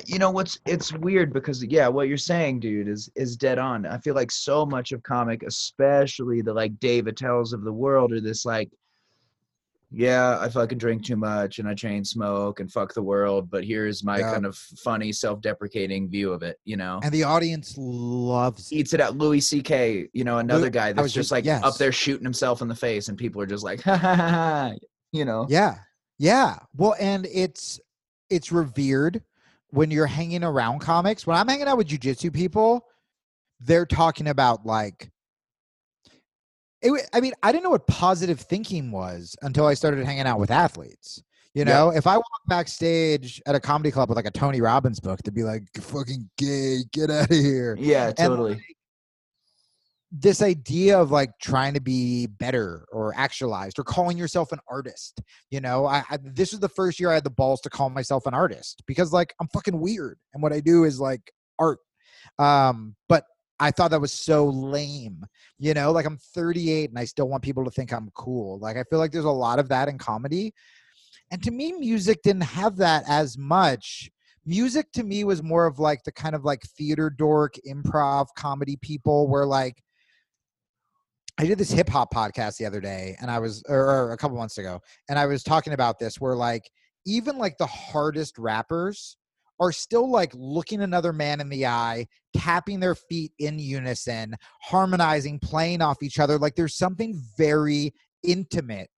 You know what's? It's weird because yeah, what you're saying, dude, is dead on. I feel like so much of comic, especially the like Dave Attell's of the world, are this like, yeah, I fucking drink too much and I chain smoke and fuck the world, but here's my kind of funny, self-deprecating view of it, you know. And the audience loves eats it out. Louis C.K., you know, another guy that's just like yes. Up there shooting himself in the face, and people are just like, ha ha ha, ha, you know. Yeah, yeah. Well, and it's revered. When you're hanging around comics, when I'm hanging out with jiu-jitsu people, they're talking about like, I mean, I didn't know what positive thinking was until I started hanging out with athletes. You know, yeah. If I walk backstage at a comedy club with like a Tony Robbins book, to be like, fucking gay, get out of here. Yeah, totally. And, like, this idea of like trying to be better or actualized or calling yourself an artist, you know, I this was the first year I had the balls to call myself an artist because like I'm fucking weird. And what I do is like art. But I thought that was so lame, you know, like I'm 38 and I still want people to think I'm cool. Like, I feel like there's a lot of that in comedy. And to me, music didn't have that as much. Music to me was more of like the kind of like theater dork, improv comedy people where like, I did this hip hop podcast the other day and I was, or a couple months ago, and I was talking about this where like, even like the hardest rappers are still like looking another man in the eye, tapping their feet in unison, harmonizing, playing off each other. Like there's something very intimate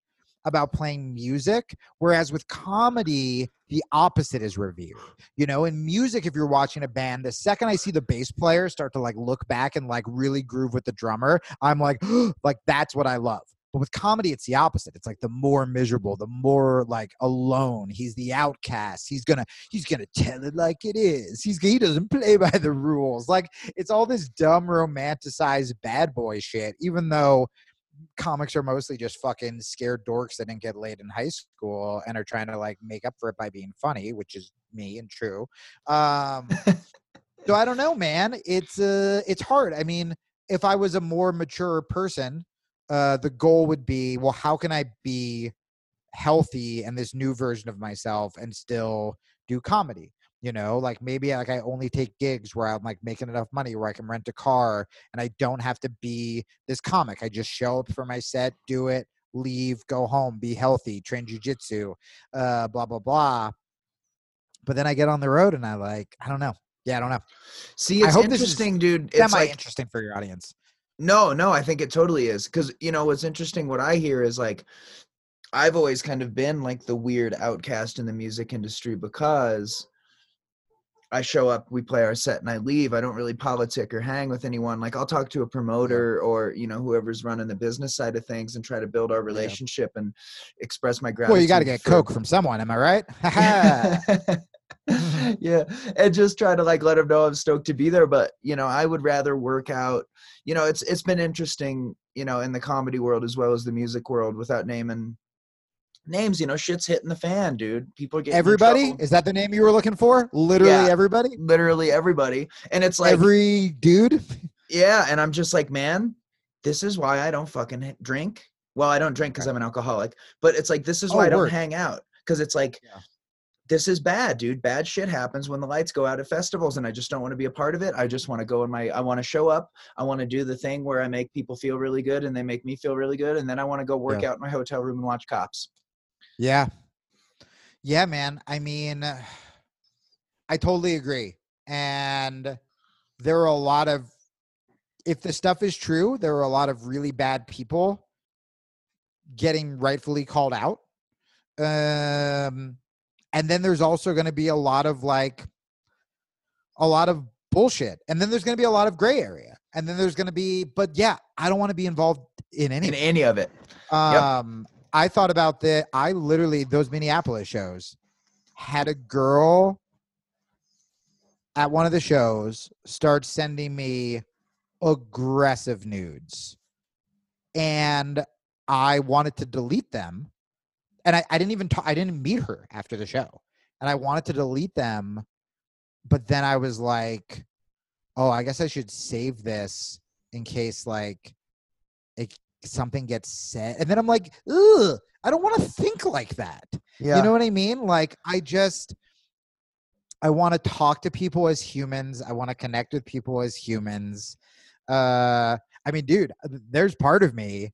about playing music. Whereas with comedy, the opposite is revered. You know, in music, if you're watching a band, the second I see the bass player start to like look back and like really groove with the drummer, I'm like, like that's what I love. But with comedy, it's the opposite. It's like the more miserable, the more like alone. He's the outcast. He's gonna tell it like it is. He doesn't play by the rules. Like it's all this dumb romanticized bad boy shit, even though comics are mostly just fucking scared dorks that didn't get laid in high school and are trying to like make up for it by being funny, which is me and true. So I don't know, man. It's hard. I mean, if I was a more mature person, the goal would be, well, how can I be healthy and this new version of myself and still do comedy? You know, like maybe like I only take gigs where I'm like making enough money where I can rent a car and I don't have to be this comic. I just show up for my set, do it, leave, go home, be healthy, train jujitsu, blah, blah, blah. But then I get on the road and I like, I don't know. Yeah, I don't know. See, it's interesting, dude. It's interesting for your audience. No, I think it totally is. Because, you know, what's interesting, what I hear is like, I've always kind of been like the weird outcast in the music industry because I show up, we play our set and I leave. I don't really politic or hang with anyone. Like I'll talk to a promoter or, you know, whoever's running the business side of things and try to build our relationship and express my gratitude. Well, you got to get Coke from someone. Am I right? Yeah. And just try to like, let them know I'm stoked to be there. But, you know, I would rather work out, you know, it's been interesting, you know, in the comedy world as well as the music world without naming names, you know, shit's hitting the fan, dude. People are getting everybody. Is that the name you were looking for? Literally everybody. And it's like every dude. Yeah. And I'm just like, man, this is why I don't fucking drink. Well, I don't drink because I'm an alcoholic, but it's like, this is why I don't hang out. Cause it's like, this is bad, dude. Bad shit happens when the lights go out at festivals and I just don't want to be a part of it. I just want to go in I want to show up. I want to do the thing where I make people feel really good and they make me feel really good. And then I want to go work out in my hotel room and watch Cops. Yeah. Yeah, man. I mean, I totally agree. And there are a lot of, if the stuff is true, there are a lot of really bad people getting rightfully called out. And then there's also going to be a lot of bullshit. And then there's going to be a lot of gray area. And then there's going to be, but yeah, I don't want to be involved in any of it. Yep. I thought about that. I literally, those Minneapolis shows, had a girl at one of the shows start sending me aggressive nudes. And I wanted to delete them. And I didn't even I didn't meet her after the show. And I wanted to delete them. But then I was like, oh, I guess I should save this in case like something gets said. And then I'm like, ugh, I don't want to think like that. Yeah. You know what I mean? Like, I want to talk to people as humans. I want to connect with people as humans. I mean, dude, there's part of me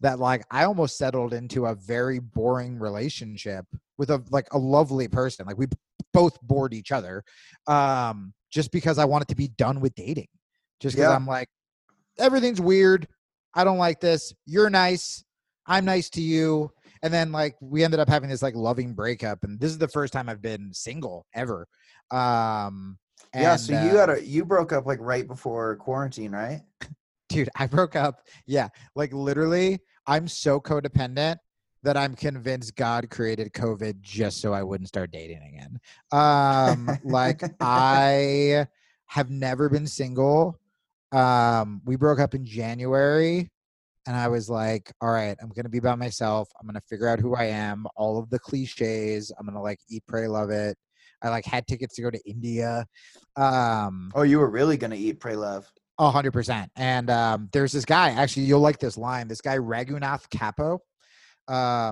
that like, I almost settled into a very boring relationship with a lovely person. Like we both bored each other. Just because I wanted to be done with dating. Just because I'm like, everything's weird. I don't like this. You're nice. I'm nice to you. And then like we ended up having this like loving breakup. And this is the first time I've been single ever. So you broke up like right before quarantine, right? Dude, I broke up. Yeah. Like literally I'm so codependent that I'm convinced God created COVID just so I wouldn't start dating again. Like I have never been single. We broke up in January and I was like, all right, I'm going to be by myself. I'm going to figure out who I am. All of the cliches. I'm going to like eat, pray, love it. I like had tickets to go to India. You were really going to eat, pray, love. 100%. And, there's this guy, actually, you'll like this line, this guy, Raghunath Kapo.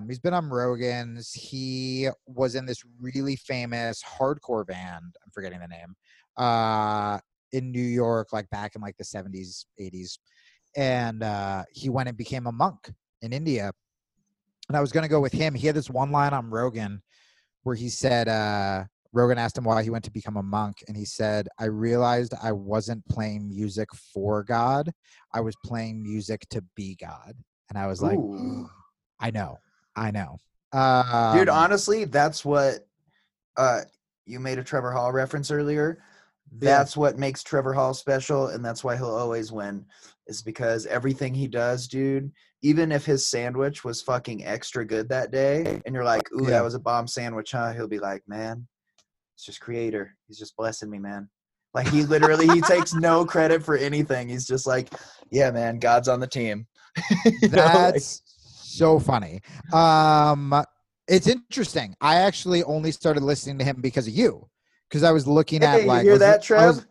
He's been on Rogan's. He was in this really famous hardcore band. I'm forgetting the name. In New York, like back in like the 70s, 80s. And he went and became a monk in India. And I was going to go with him. He had this one line on Rogan where he said, Rogan asked him why he went to become a monk. And he said, I realized I wasn't playing music for God. I was playing music to be God. And I was like, I know. Dude, honestly, that's what you made a Trevor Hall reference earlier. That's what makes Trevor Hall special, and that's why he'll always win, is because everything he does, dude, even if his sandwich was fucking extra good that day, and you're like, ooh, that was a bomb sandwich, huh? He'll be like, man, it's just creator. He's just blessing me, man. Like, he literally, he takes no credit for anything. He's just like, yeah, man, God's on the team. That's so funny. It's interesting. I actually only started listening to him because of you. Because I was looking at, like, you hear that, Trev?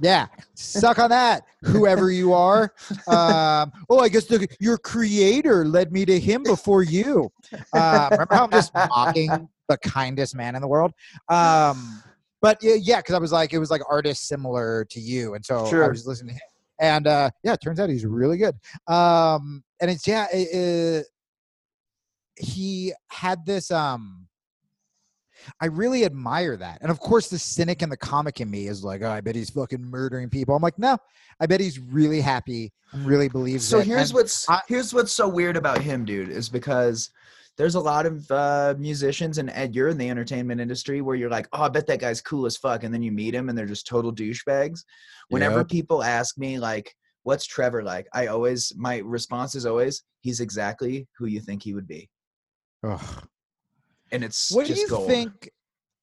Yeah, suck on that, whoever you are. I guess your creator led me to him before you. Remember how I'm just mocking the kindest man in the world? But yeah, because I was like, it was like artists similar to you, and so I was listening to him. And it turns out he's really good. And it's he had this. I really admire that. And, of course, the cynic and the comic in me is like, oh, I bet he's fucking murdering people. I'm like, no, I bet he's really happy and really believes it. So here's what's so weird about him, dude, is because there's a lot of musicians, and Ed, you're in the entertainment industry, where you're like, oh, I bet that guy's cool as fuck. And then you meet him, and they're just total douchebags. Whenever people ask me, like, what's Trevor like? My response is always, he's exactly who you think he would be. Ugh. And it's what just do you gold. Think?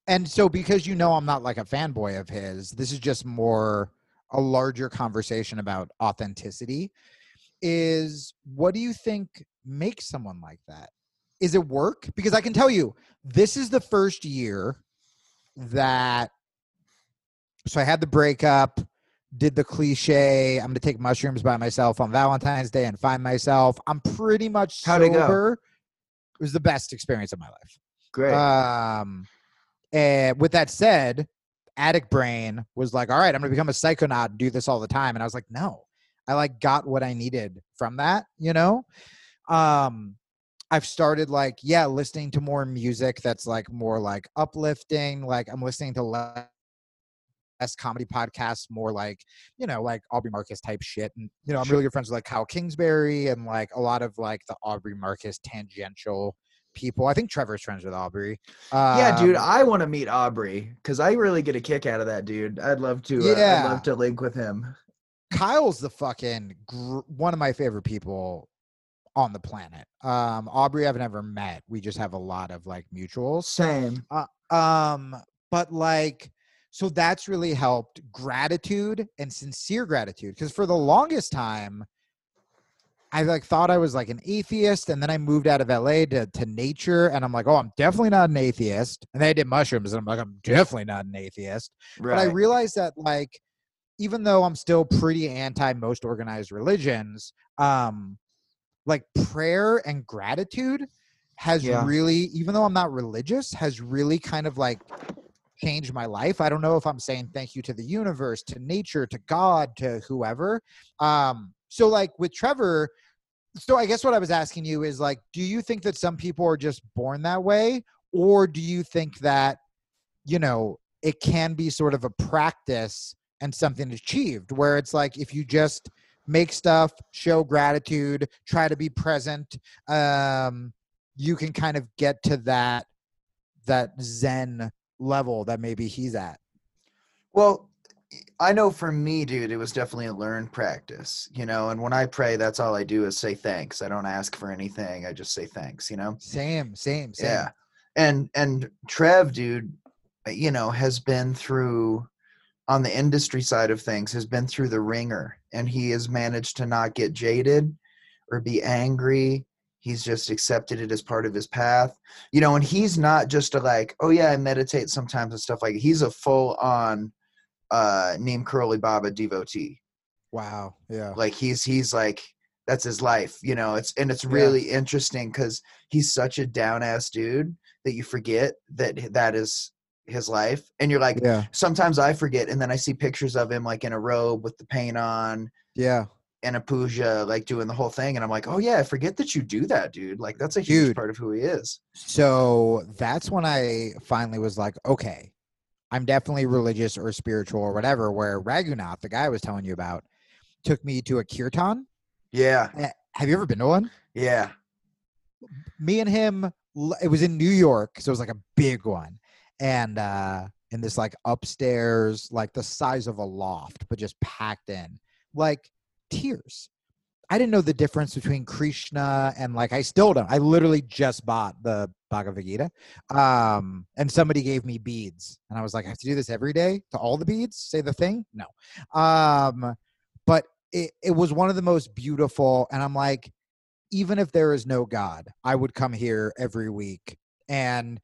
And so, because I'm not like a fanboy of his, this is just more a larger conversation about authenticity. Is what do you think makes someone like that? Is it work? Because I can tell you, this is the first year that. So I had the breakup, did the cliche. I'm gonna take mushrooms by myself on Valentine's Day and find myself. I'm pretty much sober. It was the best experience of my life. Great. And with that said, addict brain was like, all right, I'm going to become a psychonaut and do this all the time. And I was like, no, I like got what I needed from that, I've started like, listening to more music that's like more like uplifting. Like I'm listening to less comedy podcasts, more like, like Aubrey Marcus type shit. And, I'm really good friends with like Kyle Kingsbury and like a lot of like the Aubrey Marcus tangential people. I think Trevor's friends with Aubrey. Dude, I want to meet Aubrey because I really get a kick out of that dude. I'd love to link with him. Kyle's the fucking one of my favorite people on the planet. Aubrey, I've never met. We just have a lot of like mutuals. Same. But like, so that's really helped gratitude and sincere gratitude. Because for the longest time, I like thought I was like an atheist. And then I moved out of LA to nature. And I'm like, oh, I'm definitely not an atheist. And then I did mushrooms. And I'm like, I'm definitely not an atheist. Right. But I realized that like, even though I'm still pretty anti most organized religions, like prayer and gratitude has really, even though I'm not religious, has really kind of like changed my life. I don't know if I'm saying thank you to the universe, to nature, to God, to whoever. So like with Trevor, so I guess what I was asking you is like, do you think that some people are just born that way? Or do you think that, it can be sort of a practice and something achieved where it's like, if you just make stuff, show gratitude, try to be present, you can kind of get to that Zen level that maybe he's at? Well, I know for me, dude, it was definitely a learned practice, and when I pray, that's all I do is say thanks. I don't ask for anything. I just say thanks, Same. Yeah. And Trev, dude, has been through, on the industry side of things, has been through the ringer, and he has managed to not get jaded or be angry. He's just accepted it as part of his path, and he's not just a like, oh yeah, I meditate sometimes and stuff like that. He's a full on, Neem Karoli Baba devotee. Wow. Yeah. Like he's like, that's his life, it's really interesting because he's such a down ass dude that you forget that is his life. And you're like, sometimes I forget. And then I see pictures of him like in a robe with the paint on. Yeah. And a puja, like doing the whole thing. And I'm like, oh yeah, I forget that you do that, dude. Like that's a huge part of who he is. So that's when I finally was like, okay, I'm definitely religious or spiritual or whatever, where Raghunath, the guy I was telling you about, took me to a kirtan. Yeah. Have you ever been to one? Yeah. Me and him, it was in New York. So it was like a big one. and in this like upstairs, like the size of a loft, but just packed in, like tears. I didn't know the difference between Krishna and like, I still don't. I literally just bought the Bhagavad Gita and somebody gave me beads and I was like, I have to do this every day to all the beads, say the thing. No. But it was one of the most beautiful. And I'm like, even if there is no God, I would come here every week. And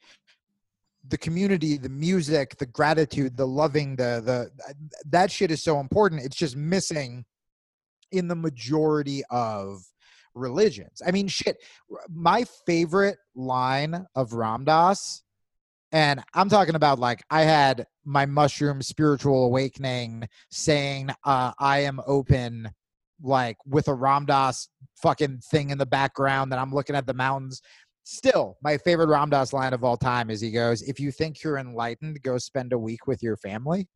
the community, the music, the gratitude, the loving, the that shit is so important. It's just missing in the majority of religions. I mean, shit, my favorite line of Ram Dass, and I'm talking about like I had my mushroom spiritual awakening saying I am open, like with a Ram Dass fucking thing in the background that I'm looking at the mountains. Still, my favorite Ram Dass line of all time is he goes, if you think you're enlightened, go spend a week with your family,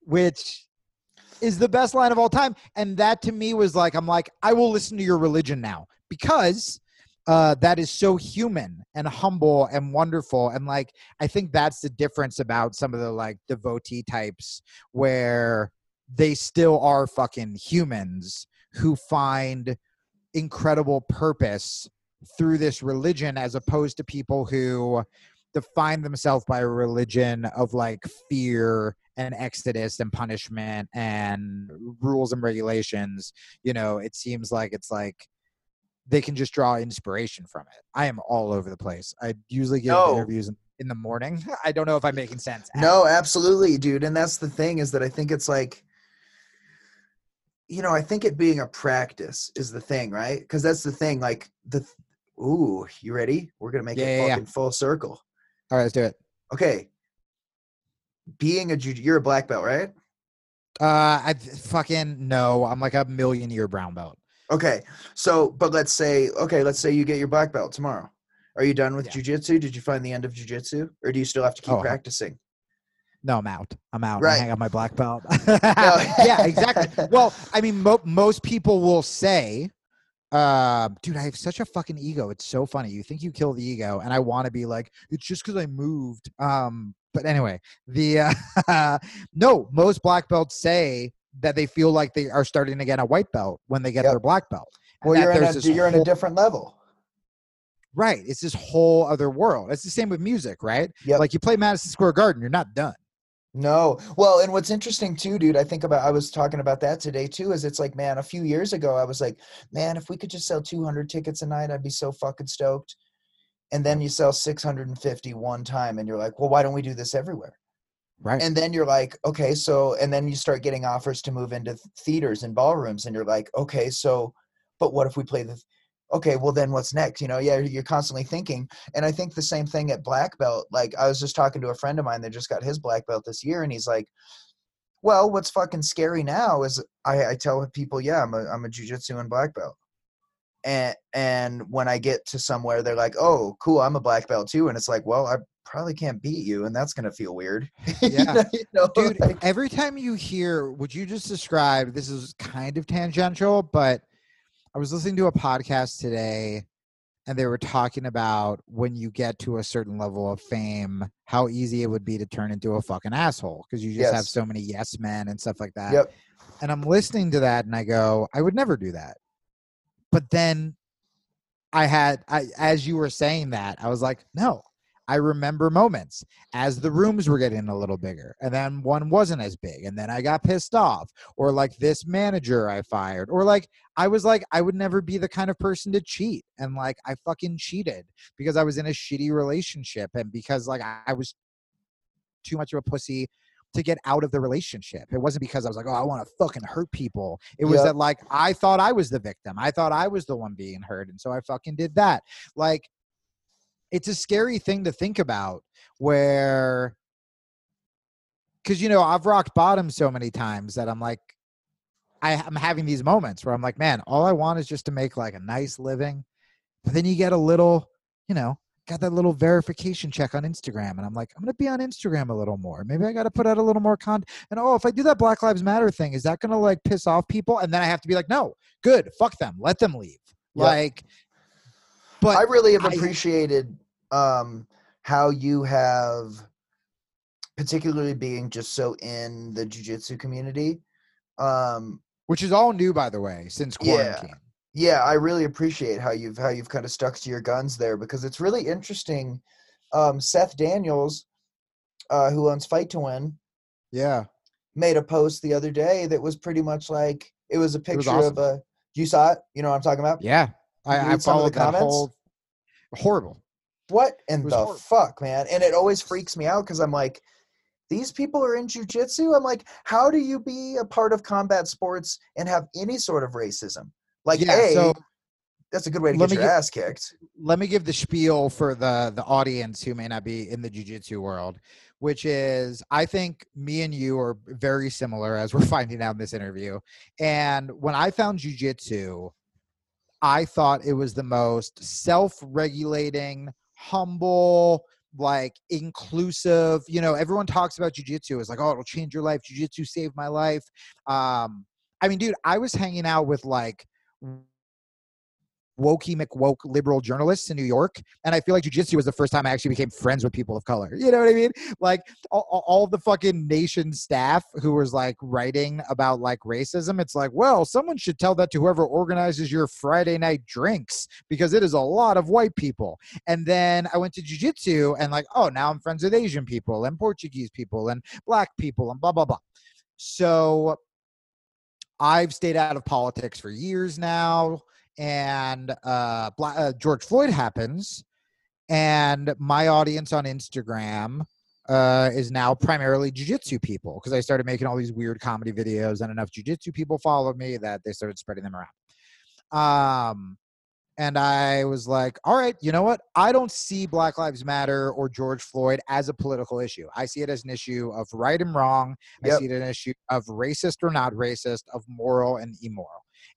which is the best line of all time. And that to me was like, I'm like, I will listen to your religion now because that is so human and humble and wonderful. And like, I think that's the difference about some of the like devotee types where they still are fucking humans who find incredible purpose through this religion as opposed to people who define themselves by a religion of like fear and exodus and punishment and rules and regulations. You know, it seems like it's like they can just draw inspiration from it. I am all over the place. I usually give interviews in the morning. I don't know if I'm making sense. No, absolutely, dude. And that's the thing is that I think it's like, you know, I think it being a practice is the thing, right? Because that's the thing. Like ooh, you ready? We're going to make it fucking full circle. All right, let's do it. Okay. Being you're a black belt, right? I fucking no. I'm like a million-year brown belt. Okay. So, but let's say you get your black belt tomorrow. Are you done with jiu-jitsu? Did you find the end of jiu-jitsu? Or do you still have to keep practicing? No, I'm out. I'm out. Right. I hang out my black belt. Yeah, exactly. Well, I mean, most people will say, dude, I have such a fucking ego. It's so funny. You think you kill the ego, and I want to be like, it's just because I moved. But anyway, the no, most black belts say that they feel like they are starting to get a white belt when they get their black belt. And well, you're in a different level. Right. It's this whole other world. It's the same with music, right? Yep. Like you play Madison Square Garden, you're not done. No. Well, and what's interesting too, dude, I was talking about that today too, is it's like, man, a few years ago, I was like, man, if we could just sell 200 tickets a night, I'd be so fucking stoked. And then you sell 650 one time and you're like, well, why don't we do this everywhere? Right. And then you're like, okay, so, and then you start getting offers to move into theaters and ballrooms and you're like, okay, so, but what if we play okay, well then what's next? You know, yeah, you're constantly thinking. And I think the same thing at black belt. Like I was just talking to a friend of mine that just got his black belt this year. And he's like, well, what's fucking scary now is I tell people, yeah, I'm a jiu-jitsu and black belt. And when I get to somewhere, they're like, oh, cool, I'm a black belt too. And it's like, well, I probably can't beat you. And that's going to feel weird. Yeah. Dude, every time you hear, would you just describe, this is kind of tangential, but I was listening to a podcast today and they were talking about when you get to a certain level of fame, how easy it would be to turn into a fucking asshole because you just have so many yes men and stuff like that. Yep. And I'm listening to that and I go, I would never do that. But then as you were saying that, I was like, no, I remember moments as the rooms were getting a little bigger and then one wasn't as big. And then I got pissed off or like this manager I fired or like, I was like, I would never be the kind of person to cheat. And like, I fucking cheated because I was in a shitty relationship and because like I was too much of a pussy to get out of the relationship. It wasn't because I was like, oh, I want to fucking hurt people. It was that like, I thought I was the victim. I thought I was the one being hurt. And so I fucking did that. Like, it's a scary thing to think about where, cause you know, I've rocked bottom so many times that I'm like, I'm having these moments where I'm like, man, all I want is just to make like a nice living. But then you get a little, you know, got that little verification check on Instagram. And I'm like, I'm going to be on Instagram a little more. Maybe I got to put out a little more content. And oh, if I do that Black Lives Matter thing, is that going to like piss off people? And then I have to be like, no, good. Fuck them. Let them leave. Yep. Like, but I really have appreciated how you have particularly being just so in the jiu-jitsu community. Which is all new, by the way, since quarantine. Yeah, I really appreciate how you've kind of stuck to your guns there, because it's really interesting. Seth Daniels, who owns Fight to Win, made a post the other day that was pretty much like, it was a picture of a, you saw it? You know what I'm talking about? Yeah. I followed that whole, horrible. What in the fuck, man? And it always freaks me out, because I'm like, these people are in jiu-jitsu? I'm like, how do you be a part of combat sports and have any sort of racism? Like, so that's a good way to get your ass kicked. Let me give the spiel for the audience who may not be in the jiu-jitsu world, which is, I think me and you are very similar, as we're finding out in this interview. And when I found jiu-jitsu, I thought it was the most self-regulating, humble, like inclusive, you know, everyone talks about jiu-jitsu. It's like, oh, it'll change your life. Jiu-jitsu saved my life. I mean, dude, I was hanging out with like wokey McWoke liberal journalists in New York, and I feel like jiu-jitsu was the first time I actually became friends with people of color. You know what I mean? Like all the fucking Nation staff who was like writing about like racism. It's like, well, someone should tell that to whoever organizes your Friday night drinks, because it is a lot of white people. And then I went to jiu-jitsu and like, oh, now I'm friends with Asian people and Portuguese people and black people and blah, blah, blah. So I've stayed out of politics for years now, and George Floyd happens, and my audience on Instagram is now primarily jiu-jitsu people, because I started making all these weird comedy videos, and enough jiu-jitsu people followed me that they started spreading them around. And I was like, all right, you know what? I don't see Black Lives Matter or George Floyd as a political issue. I see it as an issue of right and wrong. Yep. I see it as an issue of racist or not racist, of moral and immoral.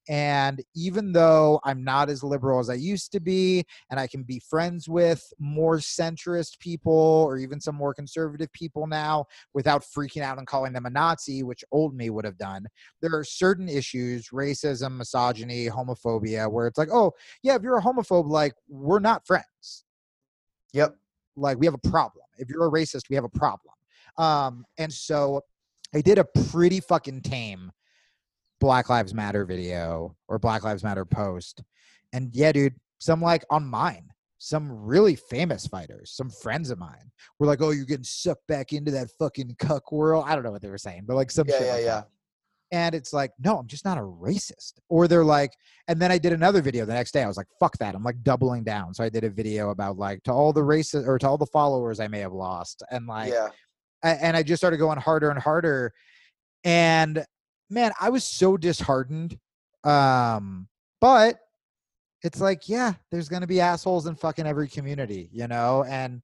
And even though I'm not as liberal as I used to be, and I can be friends with more centrist people or even some more conservative people now without freaking out and calling them a Nazi, which old me would have done, there are certain issues, racism, misogyny, homophobia, where it's like, oh, yeah, if you're a homophobe, like, we're not friends. Yep. Like, we have a problem. If you're a racist, we have a problem. And so I did a pretty fucking tame Black Lives Matter video or Black Lives Matter post. And yeah, dude, some like on mine, some really famous fighters, some friends of mine were like, oh, you're getting sucked back into that fucking cuck world. I don't know what they were saying, but like some shit. That. And it's like, no, I'm just not a racist. Or they're like, and then I did another video the next day. I was like, fuck that. I'm like doubling down. So I did a video about like to all the racist or to all the followers I may have lost. And like, and I just started going harder and harder. And man, I was so disheartened. But it's like, yeah, there's going to be assholes in fucking every community, you know? And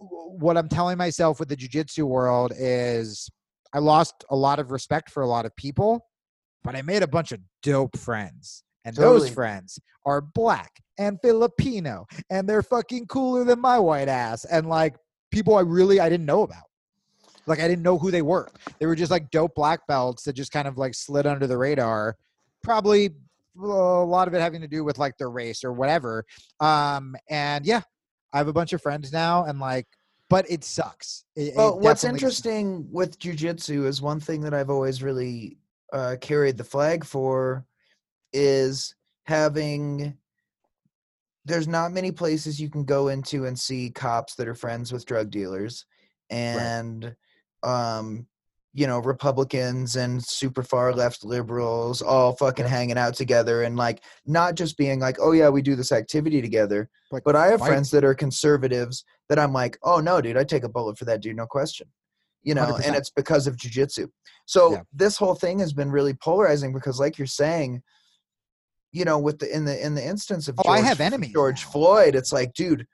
what I'm telling myself with the jiu-jitsu world is I lost a lot of respect for a lot of people, but I made a bunch of dope friends. And those friends are black and Filipino, and they're fucking cooler than my white ass. And like people I didn't know about. Like, I didn't know who they were. They were just, like, dope black belts that just kind of, like, slid under the radar. Probably a lot of it having to do with, like, their race or whatever. And, yeah, I have a bunch of friends now. And, like, but it sucks. Well, what's interesting with jiu-jitsu is one thing that I've always really carried the flag for is having – there's not many places you can go into and see cops that are friends with drug dealers and – you know, Republicans and super far left liberals all fucking hanging out together and like not just being like, oh yeah, we do this activity together. Like, but I have friends that are conservatives that I'm like, oh no, dude, I take a bullet for that dude, no question. You know, 100%. And it's because of jiu-jitsu. So this whole thing has been really polarizing because, like you're saying, you know, with the in the instance of I have enemies. George Floyd, it's like, dude,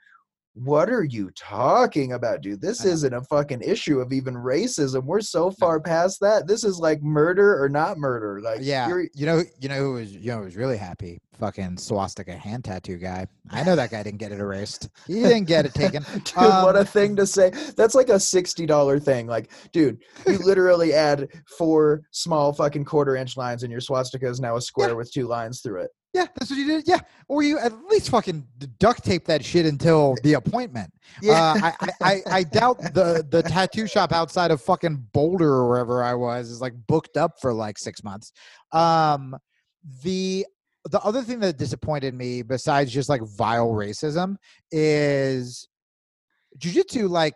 what are you talking about, dude? This isn't a fucking issue of even racism. We're so far past that. This is like murder or not murder. Like, you know who was really happy? Fucking swastika hand tattoo guy. I know that guy didn't get it erased. He didn't get it taken. Dude, what a thing to say. That's like a $60 thing. Like, dude, you literally add 4 small fucking quarter inch lines and your swastika is now a square with 2 lines through it. Yeah, that's what you did. Yeah, or you at least fucking duct tape that shit until the appointment. Yeah. I doubt the tattoo shop outside of fucking Boulder or wherever I was is like booked up for like 6 months. The other thing that disappointed me, besides just like vile racism, is jiu-jitsu. Like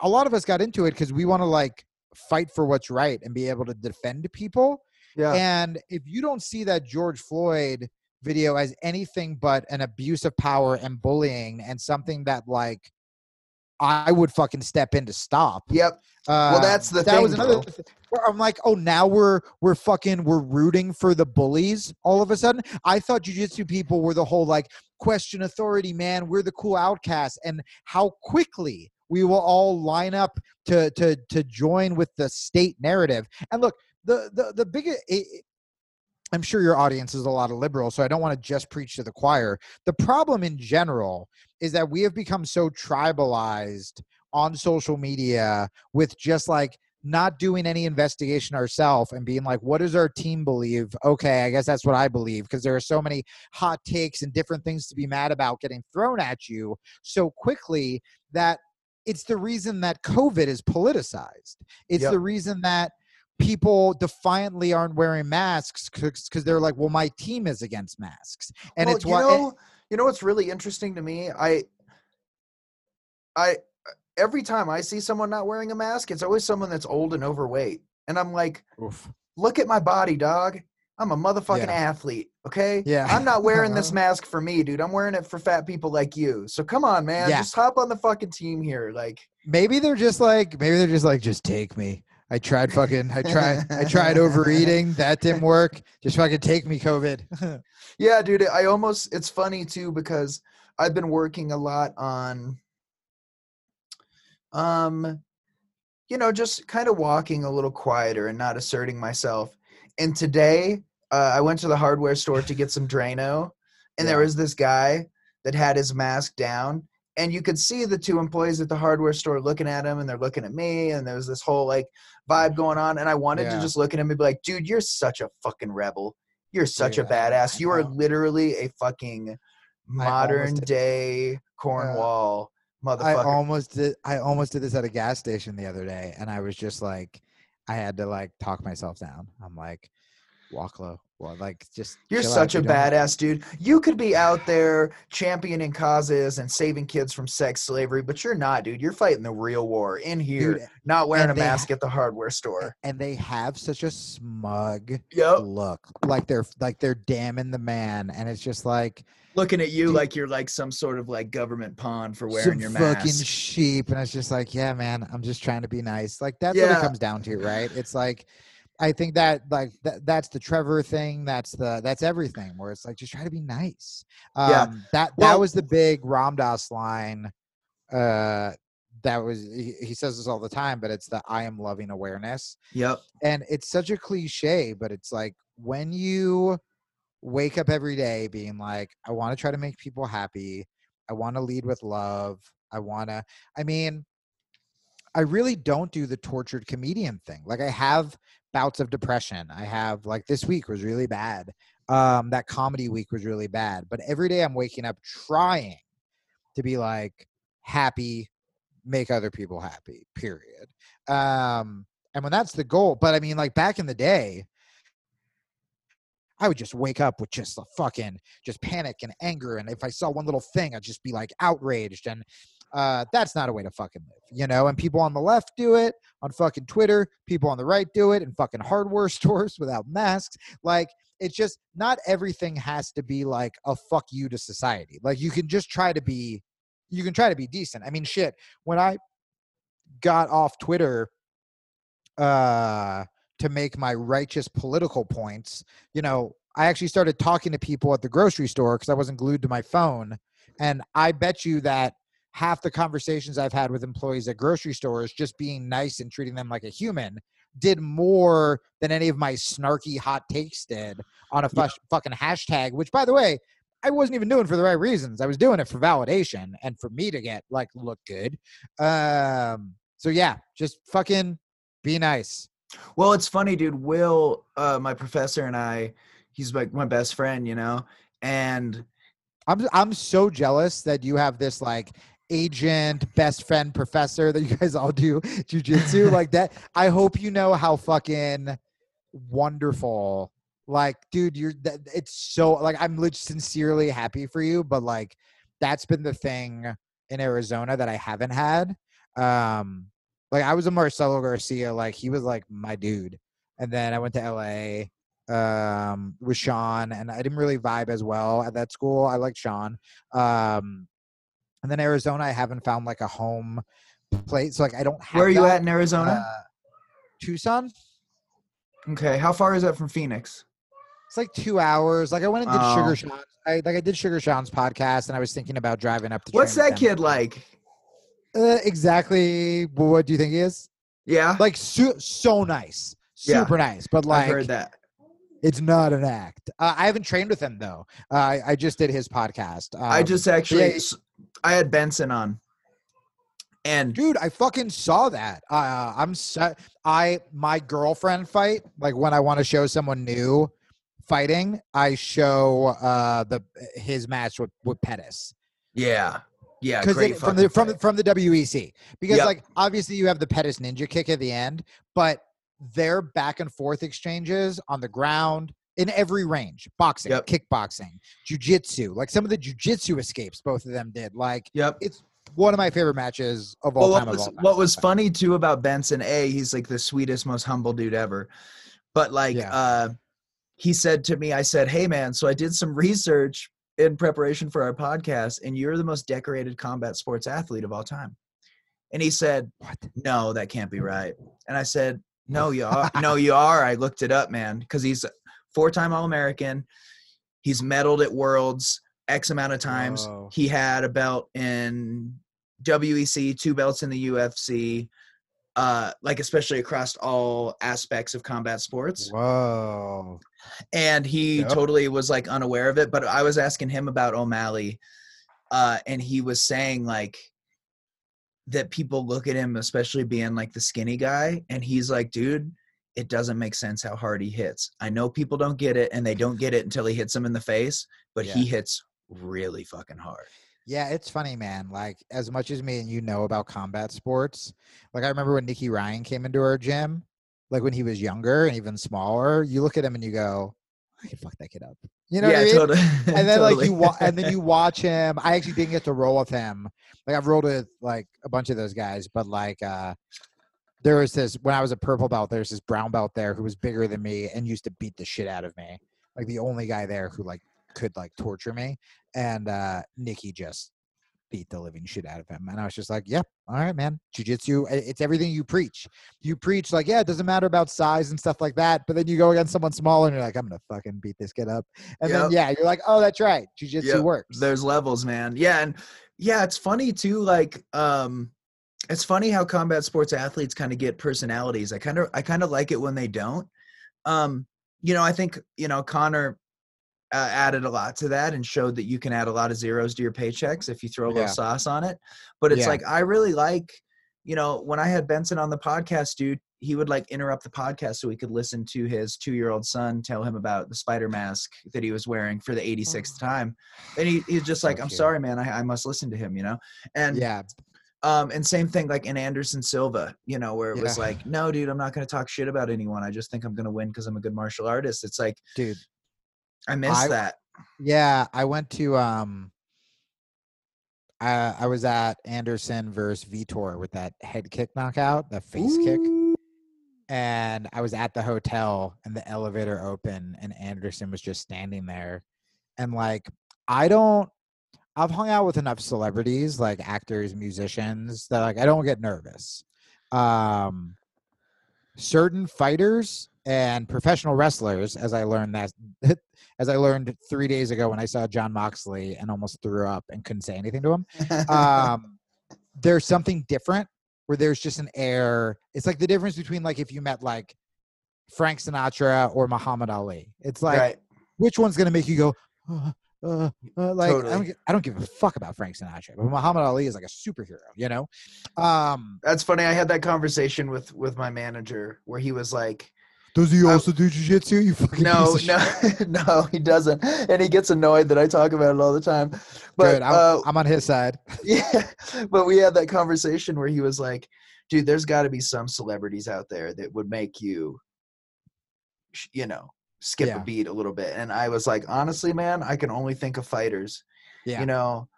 a lot of us got into it because we want to like fight for what's right and be able to defend people. Yeah. And if you don't see that George Floyd video as anything but an abuse of power and bullying and something that like I would fucking step in to stop. Yep. Well, that's the thing. That was another thing where I'm like, oh, now we're rooting for the bullies all of a sudden. I thought jiu-jitsu people were the whole like question authority, man. We're the cool outcasts, and how quickly we will all line up to join with the state narrative. And look, the biggest. I'm sure your audience is a lot of liberals, so I don't want to just preach to the choir. The problem in general is that we have become so tribalized on social media with just like not doing any investigation ourselves and being like, what does our team believe? Okay, I guess that's what I believe, because there are so many hot takes and different things to be mad about getting thrown at you so quickly that it's the reason that COVID is politicized. It's the reason that people defiantly aren't wearing masks because they're like, well, my team is against masks. And well, it's why you know what's really interesting to me? I every time I see someone not wearing a mask, it's always someone that's old and overweight. And I'm like, oof. Look at my body, dog. I'm a motherfucking athlete, okay? Yeah. I'm not wearing this mask for me, dude. I'm wearing it for fat people like you. So come on, man. Yeah. Just hop on the fucking team here. Like, maybe they're just like, just take me. I tried overeating. That didn't work. Just fucking take me, COVID. Yeah, dude. It's funny too, because I've been working a lot on, just kind of walking a little quieter and not asserting myself. And today I went to the hardware store to get some Drano, and there was this guy that had his mask down. And you could see the two employees at the hardware store looking at him, and they're looking at me, and there was this whole like vibe going on. And I wanted to just look at him and be like, dude, you're such a fucking rebel. You're such a badass. You are literally a fucking modern day Cornwall motherfucker. I almost did this at a gas station the other day, and I was just like, I had to like talk myself down. I'm like, walk low. Well, like, just you're such a badass, dude. You could be out there championing causes and saving kids from sex slavery, but you're not, dude. You're fighting the real war in here, dude, not wearing a mask at the hardware store. And they have such a smug look, like they're damning the man, and it's just like looking at you, dude, like you're like some sort of like government pawn for wearing your mask, fucking sheep. And it's just like, yeah, man, I'm just trying to be nice. Like that's what it comes down to, right? It's like. I think that like that's the Trevor thing. That's everything. Where it's like just try to be nice. That was the big Ram Dass line. He says this all the time, but it's the I am loving awareness. Yep. And it's such a cliche, but it's like when you wake up every day being like, I want to try to make people happy. I want to lead with love. I really don't do the tortured comedian thing. Like I have bouts of depression. I have like this week was really bad. That comedy week was really bad. But every day I'm waking up trying to be like happy, make other people happy, period. And when that's the goal, but I mean like back in the day, I would just wake up with just the fucking just panic and anger. And if I saw one little thing, I'd just be like outraged and that's not a way to fucking live, you know? And people on the left do it on fucking Twitter. People on the right do it in fucking hardware stores without masks. Like, it's just not everything has to be like a fuck you to society. Like, you can just try to be decent. I mean, shit, when I got off Twitter to make my righteous political points, you know, I actually started talking to people at the grocery store because I wasn't glued to my phone. And I bet you that half the conversations I've had with employees at grocery stores, just being nice and treating them like a human, did more than any of my snarky hot takes did on a fucking hashtag, which, by the way, I wasn't even doing for the right reasons. I was doing it for validation and for me to get, like, look good. Just fucking be nice. Well, it's funny, dude. Will, my professor and I, he's like my best friend, you know? And I'm so jealous that you have this like agent, best friend, professor that you guys all do jiu-jitsu like that. I hope you know how fucking wonderful, like, dude, it's so like, I'm sincerely happy for you, but like, that's been the thing in Arizona that I haven't had. Like I was a Marcelo Garcia, like he was like my dude. And then I went to LA with Sean, and I didn't really vibe as well at that school. I liked Sean. And then Arizona, I haven't found like a home place. So like I don't have. Where are you at in Arizona? Tucson. Okay. How far is that from Phoenix? It's like 2 hours. Like I went and did Sugar Sean's. I did Sugar Sean's podcast, and I was thinking about driving up to. What's that kid like? Exactly. What do you think he is? Yeah. Like so nice. Super nice. But like I've heard that. It's not an act. I haven't trained with him though. I just did his podcast. I just actually I had Benson on. And dude, I fucking saw that. My girlfriend fight, like when I want to show someone new fighting, I show his match with Pettis. Yeah. Yeah, because from the WEC, because like obviously you have the Pettis ninja kick at the end, but their back and forth exchanges on the ground in every range, boxing, kickboxing, jiu-jitsu, like some of the jiu-jitsu escapes both of them did. Like, it's one of my favorite matches of all time. What was funny too about Benson, he's like the sweetest, most humble dude ever, but like he said to me, I said, "Hey man, so I did some research in preparation for our podcast, and you're the most decorated combat sports athlete of all time." And he said, "What? No, that can't be right." And I said, "No, you are." "No, you are. I looked it up, man." Cause he's four-time All-American. He's medaled at Worlds X amount of times. Whoa. He had a belt in WEC, 2 belts in the UFC, like especially across all aspects of combat sports. Whoa. And he totally was like unaware of it, but I was asking him about O'Malley, and he was saying like that people look at him, especially being like the skinny guy, and he's like, "Dude, it doesn't make sense how hard he hits. I know people don't get it, and they don't get it until he hits them in the face, but he hits really fucking hard." Yeah, it's funny, man. Like, as much as me and you know about combat sports, like I remember when Nikki Ryan came into our gym, like when he was younger and even smaller, you look at him and you go, "I can fuck that kid up." You know what I mean? Totally. And then like you watch him. I actually didn't get to roll with him. Like I've rolled with like a bunch of those guys, but like there was this, when I was a purple belt, there's this brown belt there who was bigger than me and used to beat the shit out of me. Like the only guy there who like could like torture me, and Nikki just beat the living shit out of him, and I was just like, all right man, jiu-jitsu, it's everything you preach, like, it doesn't matter about size and stuff like that, but then you go against someone smaller and you're like, I'm gonna fucking beat this kid up, and then you're like, oh, that's right, jiu-jitsu works. There's levels, man. And it's funny too, like it's funny how combat sports athletes kind of get personalities. I kind of like it when they don't. I think Connor added a lot to that and showed that you can add a lot of zeros to your paychecks if you throw a little sauce on it. But it's like, I really like, when I had Benson on the podcast, dude, he would like interrupt the podcast so we could listen to his 2-year-old son tell him about the spider mask that he was wearing for the 86th time. And he's just like, "I'm sorry, man, I must listen to him," And and same thing like in Anderson Silva, where it was like, "No, dude, I'm not going to talk shit about anyone. I just think I'm going to win because I'm a good martial artist." It's like, dude, I missed that. Yeah, I went to I was at Anderson versus Vitor with that head kick knockout, the face kick. And I was at the hotel and the elevator opened and Anderson was just standing there. And like I've hung out with enough celebrities, like actors, musicians, that like I don't get nervous. Certain fighters and professional wrestlers, as I learned 3 days ago when I saw John Moxley and almost threw up and couldn't say anything to him. There's something different where there's just an air. It's like the difference between like if you met like Frank Sinatra or Muhammad Ali. It's like, which one's going to make you go, totally. I don't give a fuck about Frank Sinatra, but Muhammad Ali is like a superhero, That's funny. I had that conversation with my manager where he was like, Does he also do jiu-jitsu? You fucking No, he doesn't. And he gets annoyed that I talk about it all the time. But dude, I'm on his side. Yeah, but we had that conversation where he was like, dude, there's got to be some celebrities out there that would make you, you know, skip a beat a little bit. And I was like, honestly, man, I can only think of fighters. Yeah. You know,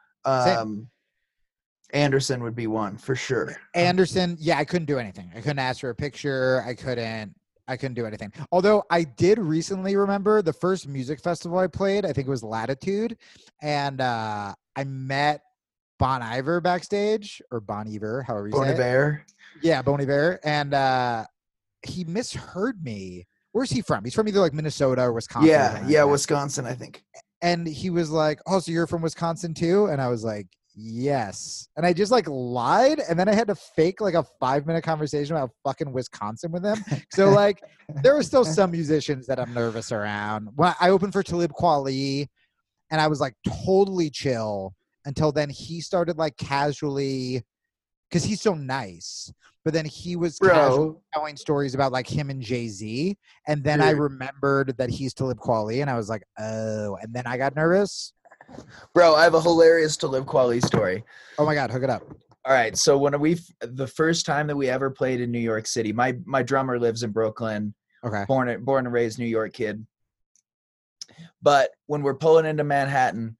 Anderson would be one for sure. Anderson. Yeah. I couldn't do anything. I couldn't ask for a picture. I couldn't do anything. Although I did recently remember the first music festival I played, I think it was Latitude. And, I met Bon Iver backstage, or Bon Iver, however you say it. Bon Iver. Yeah. Bon Iver. And, he misheard me. Where's he from? He's from either like Minnesota or Wisconsin. Yeah. Yeah. Wisconsin, I think. And he was like, oh, so you're from Wisconsin too? And I was like, yes. And I just like lied. And then I had to fake like a 5-minute conversation about fucking Wisconsin with him. So like there were still some musicians that I'm nervous around. When I opened for Talib Kweli and I was like totally chill until then he started like casually, because he's so nice. But then he was telling stories about like him and Jay-Z. And then I remembered that he's Talib Kweli. And I was like, oh. And then I got nervous. Bro, I have a hilarious Talib Kweli story. Oh my God, hook it up. All right. So when the first time that we ever played in New York City, my drummer lives in Brooklyn. Okay. Born and raised New York kid. But when we're pulling into Manhattan,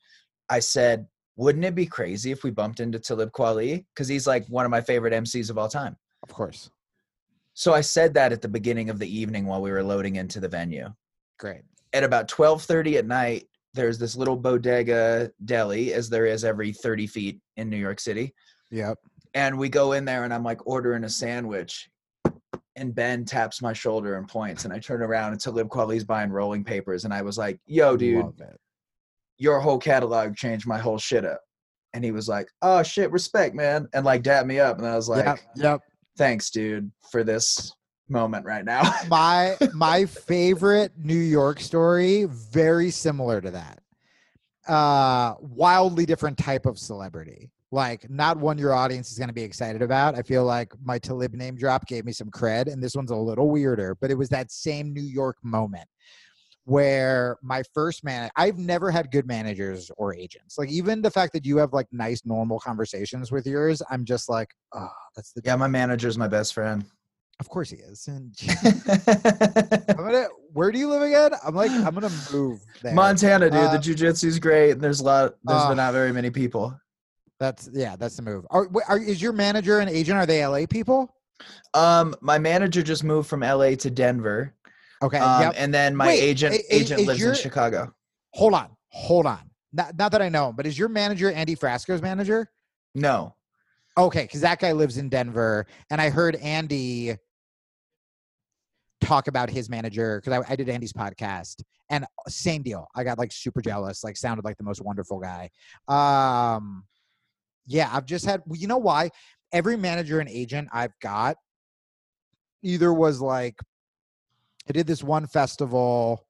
I said, wouldn't it be crazy if we bumped into Talib Kweli? Because he's like one of my favorite MCs of all time. Of course. So I said that at the beginning of the evening while we were loading into the venue. Great. At about 12:30 at night, there's this little bodega deli, as there is every 30 feet in New York City. Yep. And we go in there and I'm like ordering a sandwich and Ben taps my shoulder and points. And I turn around and Talib Kweli's buying rolling papers. And I was like, yo, dude, your whole catalog changed my whole shit up. And he was like, oh shit, respect, man. And like dab me up. And I was like, yep. Thanks, dude, for this moment right now. my favorite New York story, very similar to that. Wildly different type of celebrity. Like, not one your audience is going to be excited about. I feel like my Talib name drop gave me some cred, and this one's a little weirder. But it was that same New York moment where my first man, I've never had good managers or agents. Like, even the fact that you have like nice, normal conversations with yours, I'm just like, oh, that's the. Yeah, my manager's my best friend. Of course he is. And where do you live again? I'm like, I'm gonna move there. Montana, dude. The jiu-jitsu's great, and there's not very many people. That's the move. Is your manager and agent, are they LA people? My manager just moved from LA to Denver. Okay. Yep. And then my agent lives in Chicago. Hold on. Not that I know, but is your manager Andy Frasco's manager? No. Okay, because that guy lives in Denver, and I heard Andy talk about his manager because I did Andy's podcast, and same deal. I got like super jealous, like sounded like the most wonderful guy. I've just had, you know why? Every manager and agent I've got either was like, I did this one festival.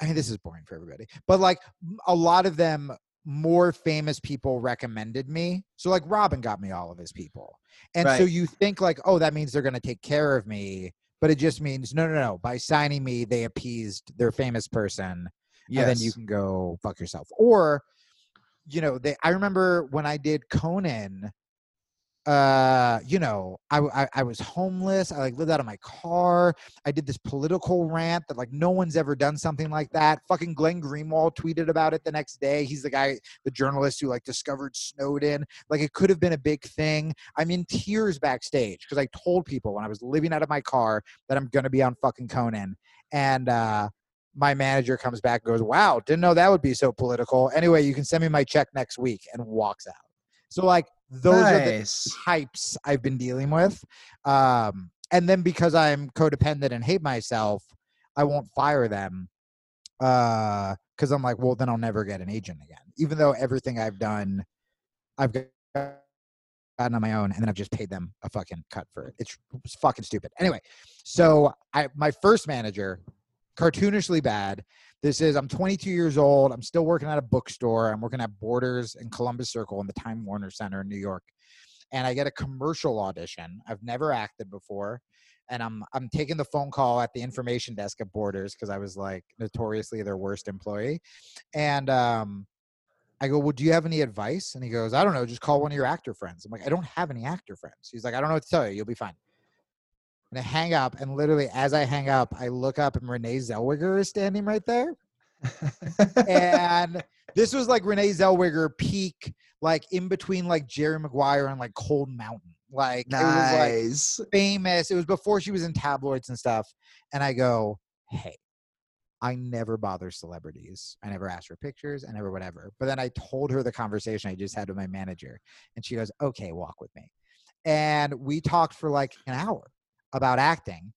I mean, this is boring for everybody, but like a lot of them, more famous people recommended me. So like Robin got me all of his people. And so you think like, oh, that means they're going to take care of me. But it just means, no. By signing me, they appeased their famous person. Yes. And then you can go fuck yourself. Or, you know, I remember when I did Conan, you know, I was homeless. I like lived out of my car. I did this political rant that like no one's ever done something like that. Fucking Glenn Greenwald tweeted about it the next day. He's the guy, the journalist who like discovered Snowden. Like it could have been a big thing. I'm in tears backstage because I told people when I was living out of my car that I'm going to be on fucking Conan. And, my manager comes back and goes, wow, didn't know that would be so political. Anyway, you can send me my check next week, and walks out. So like, those are the types I've been dealing with. And then because I'm codependent and hate myself, I won't fire them. Because I'm like, well, then I'll never get an agent again. Even though everything I've done, I've gotten on my own. And then I've just paid them a fucking cut for it. It's fucking stupid. Anyway, so my first manager, cartoonishly bad. This is, I'm 22 years old. I'm still working at a bookstore. I'm working at Borders in Columbus Circle in the Time Warner Center in New York. And I get a commercial audition. I've never acted before. And I'm taking the phone call at the information desk at Borders because I was like notoriously their worst employee. And I go, well, do you have any advice? And he goes, I don't know, just call one of your actor friends. I'm like, I don't have any actor friends. He's like, I don't know what to tell you. You'll be fine. And I hang up, and literally as I hang up, I look up and Renee Zellweger is standing right there. And this was like Renee Zellweger peak, like in between like Jerry Maguire and like Cold Mountain. Like, nice. It was like famous. It was before she was in tabloids and stuff. And I go, hey, I never bother celebrities. I never ask for pictures. I never whatever. But then I told her the conversation I just had with my manager. And she goes, okay, walk with me. And we talked for like an hour about acting.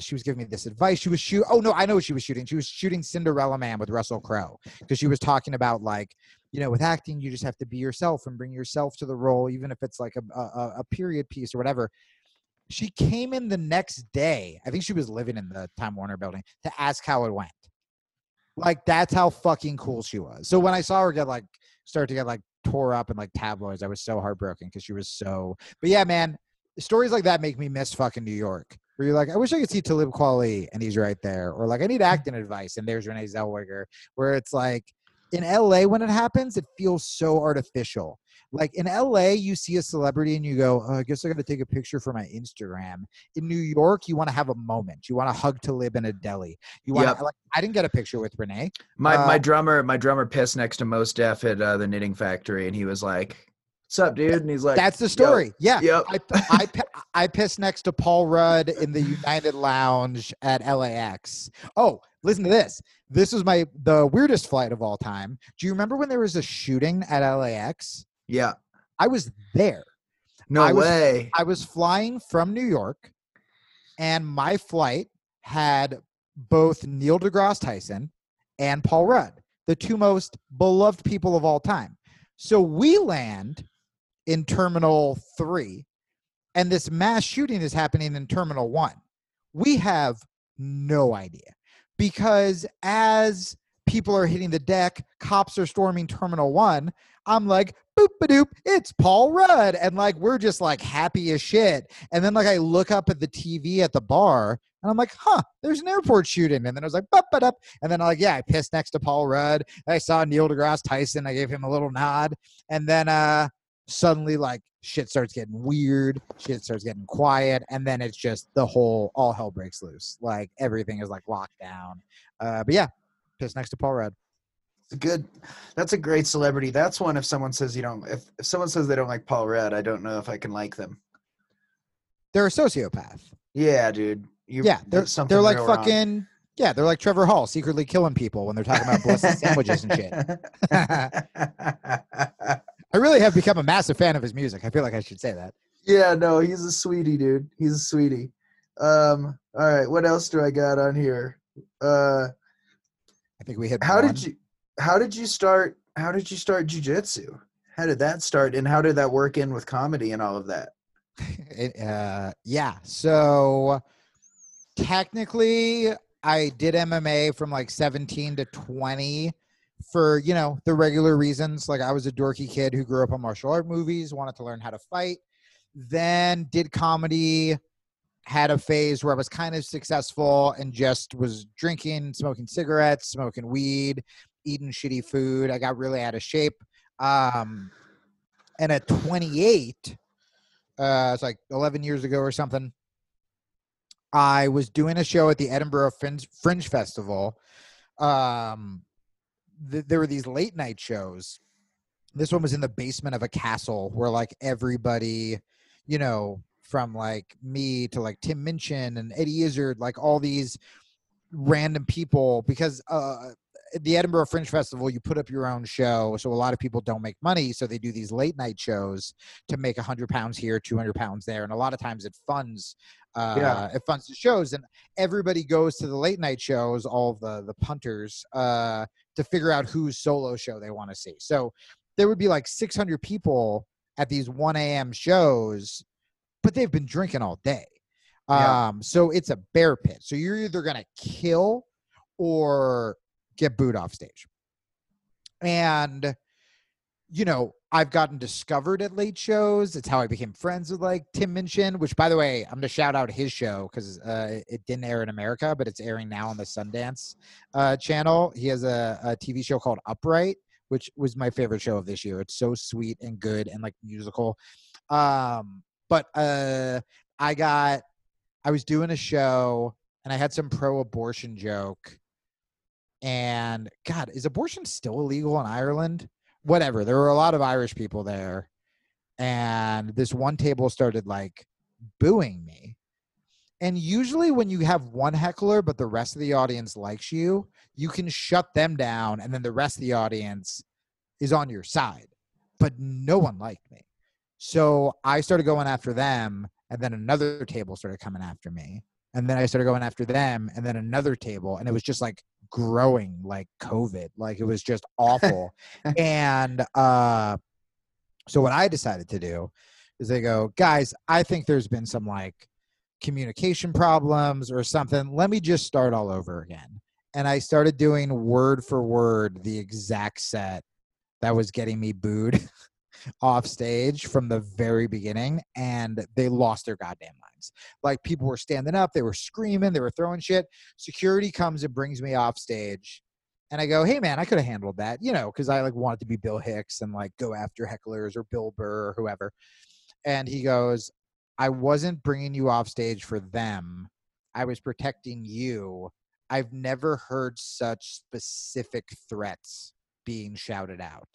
She was giving me this advice. She was I know what she was shooting. She was shooting Cinderella Man with Russell Crowe, because she was talking about like, you know, with acting, you just have to be yourself and bring yourself to the role, even if it's like a period piece or whatever. She came in the next day. I think she was living in the Time Warner building to ask how it went. Like, that's how fucking cool she was. So when I saw her start to get tore up in like tabloids, I was so heartbroken because she was so, but yeah, man, stories like that make me miss fucking New York. Where you're like, I wish I could see Talib Kweli, and he's right there. Or like, I need acting advice, and there's Renee Zellweger. Where it's like, in LA, when it happens, it feels so artificial. Like in LA, you see a celebrity and you go, oh, I guess I got to take a picture for my Instagram. In New York, you want to have a moment. You want to hug Talib in a deli. You want to, like, I didn't get a picture with Renee. My drummer pissed next to Mos Def at the Knitting Factory, and he was like, what's up, dude? And he's like, that's the story. Yo. Yeah. Yep. I pissed next to Paul Rudd in the United Lounge at LAX. Oh, listen to this. This was the weirdest flight of all time. Do you remember when there was a shooting at LAX? Yeah. I was there. No way. I was flying from New York, and my flight had both Neil deGrasse Tyson and Paul Rudd, the two most beloved people of all time. So we land in Terminal 3, and this mass shooting is happening in Terminal 1. We have no idea, because as people are hitting the deck, cops are storming Terminal 1. I'm like, boop-a-doop, it's Paul Rudd. And like, we're just like happy as shit. And then like, I look up at the TV at the bar, and I'm like, huh, there's an airport shooting. And then I was like, bup-a-dup. And then like, yeah, I pissed next to Paul Rudd. I saw Neil deGrasse Tyson. I gave him a little nod. And then suddenly like shit starts getting weird. Shit starts getting quiet. And then it's just all hell breaks loose. Like everything is like locked down. But yeah. Pissed next to Paul Rudd. That's a great celebrity. That's one. If someone says if someone says they don't like Paul Rudd, I don't know if I can like them. They're a sociopath. Yeah, dude. They're like fucking wrong. Yeah, they're like Trevor Hall secretly killing people when they're talking about blessed sandwiches and shit. I really have become a massive fan of his music. I feel like I should say that. Yeah, no, he's a sweetie, dude. He's a sweetie. All right, what else do I got on here? I think we hit. How did you start jiu-jitsu? How did that start, and how did that work in with comedy and all of that? Yeah. So technically, I did MMA from like 17 to 20 for, you know, the regular reasons. Like I was a dorky kid who grew up on martial art movies, wanted to learn how to fight, then did comedy. Had a phase where I was kind of successful and just was drinking, smoking cigarettes, smoking weed, eating shitty food. I got really out of shape. And at 28, it's like 11 years ago or something, I was doing a show at the Edinburgh Fringe Festival. There were these late night shows. This one was in the basement of a castle where like everybody, you know, from like me to like Tim Minchin and Eddie Izzard, like all these random people, because the Edinburgh Fringe Festival, you put up your own show. So a lot of people don't make money. So they do these late night shows to make 100 pounds here, 200 pounds there. And a lot of times it funds the shows, and everybody goes to the late night shows, all the punters, to figure out whose solo show they want to see. So there would be like 600 people at these 1 a.m. shows, but they've been drinking all day. Yeah. So it's a bear pit. So you're either going to kill or get booed off stage. And, you know, I've gotten discovered at late shows. It's how I became friends with like Tim Minchin, which by the way, I'm going to shout out his show because it didn't air in America, but it's airing now on the Sundance channel. He has a TV show called Upright, which was my favorite show of this year. It's so sweet and good and like musical. I was doing a show and I had some pro-abortion joke. And God, is abortion still illegal in Ireland? Whatever. There were a lot of Irish people there. And this one table started like booing me. And usually when you have one heckler, but the rest of the audience likes you, you can shut them down. And then the rest of the audience is on your side. But no one liked me. So I started going after them. And then another table started coming after me. And then I started going after them. And then another table. And it was just like growing like COVID. Like it was just awful. And so what I decided to do is I go, guys, I think there's been some like communication problems or something. Let me just start all over again. And I started doing word for word the exact set that was getting me booed off stage from the very beginning, and they lost their goddamn minds. Like people were standing up, they were screaming, they were throwing shit. Security comes and brings me off stage, and I go, hey man, I could have handled that, you know, because I like wanted to be Bill Hicks and like go after hecklers or Bill Burr or whoever. And he goes, I wasn't bringing you off stage for them. I was protecting you. I've never heard such specific threats being shouted out.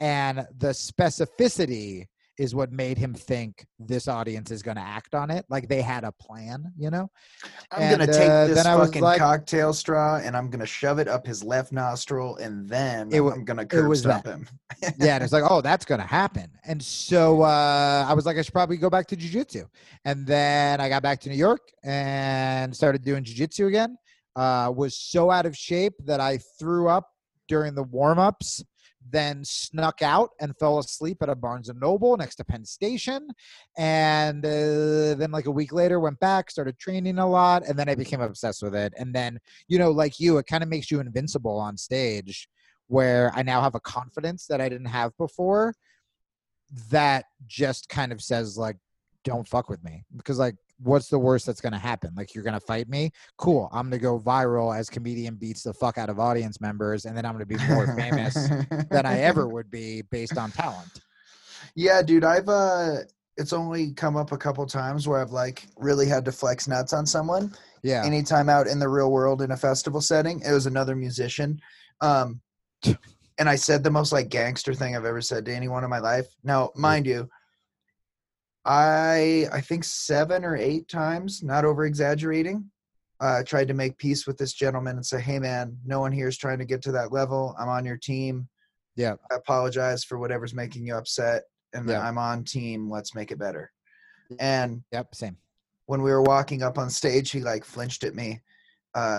And the specificity is what made him think this audience is going to act on it. Like they had a plan, you know? I'm going to take this fucking like, cocktail straw and I'm going to shove it up his left nostril and then I'm going to curb stop him. Yeah. And it's like, oh, that's going to happen. And so I was like, I should probably go back to jiu-jitsu. And then I got back to New York and started doing jiu-jitsu again. Was so out of shape that I threw up during the warm-ups, then snuck out and fell asleep at a Barnes & Noble next to Penn Station. And then like a week later went back, started training a lot. And then I became obsessed with it. And then, you know, like you, it kind of makes you invincible on stage where I now have a confidence that I didn't have before that just kind of says like, don't fuck with me because like, what's the worst that's going to happen? Like, you're going to fight me? Cool. I'm going to go viral as comedian beats the fuck out of audience members, and then I'm going to be more famous than I ever would be based on talent. Yeah, dude, I've it's only come up a couple times where I've, like, really had to flex nuts on someone. Yeah. Anytime out in the real world in a festival setting, it was another musician. And I said the most, like, gangster thing I've ever said to anyone in my life. Now, mind you, I think 7 or 8 times, not over exaggerating, tried to make peace with this gentleman and say, hey man, no one here is trying to get to that level. I'm on your team. Yeah. I apologize for whatever's making you upset. And then I'm on team. Let's make it better. And same. When we were walking up on stage, he like flinched at me. And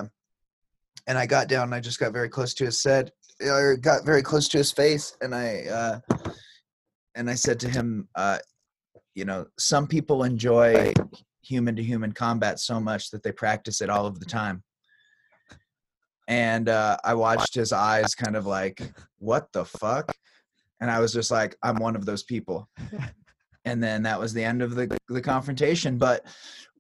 I got down and I just got very close to his set, or got very close to his face. And I said to him, you know, some people enjoy human-to-human combat so much that they practice it all of the time. And I watched his eyes kind of like, what the fuck? And I was just like, I'm one of those people. And then that was the end of the confrontation. But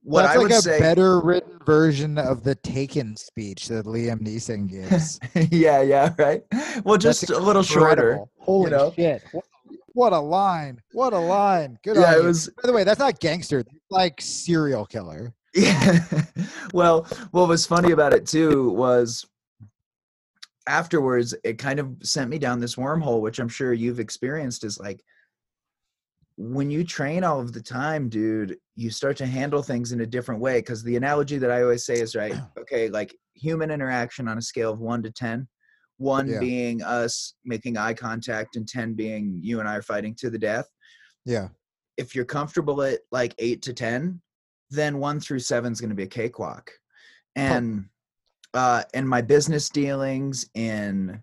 what I would say— That's like a better written version of the Taken speech that Liam Neeson gives. yeah, right? Well, just a little shorter. Holy shit. What a line. What a line. Good on you. By the way, that's not gangster. That's like serial killer. Yeah. Well, what was funny about it too was afterwards, it kind of sent me down this wormhole, which I'm sure you've experienced, is like when you train all of the time, dude, you start to handle things in a different way. Because the analogy that I always say is, right, okay, like human interaction on a scale of 1 to 10. One being us making eye contact and 10 being you and I are fighting to the death. Yeah. If you're comfortable at like 8 to 10, then 1 through 7 is going to be a cakewalk. And in my business dealings, in,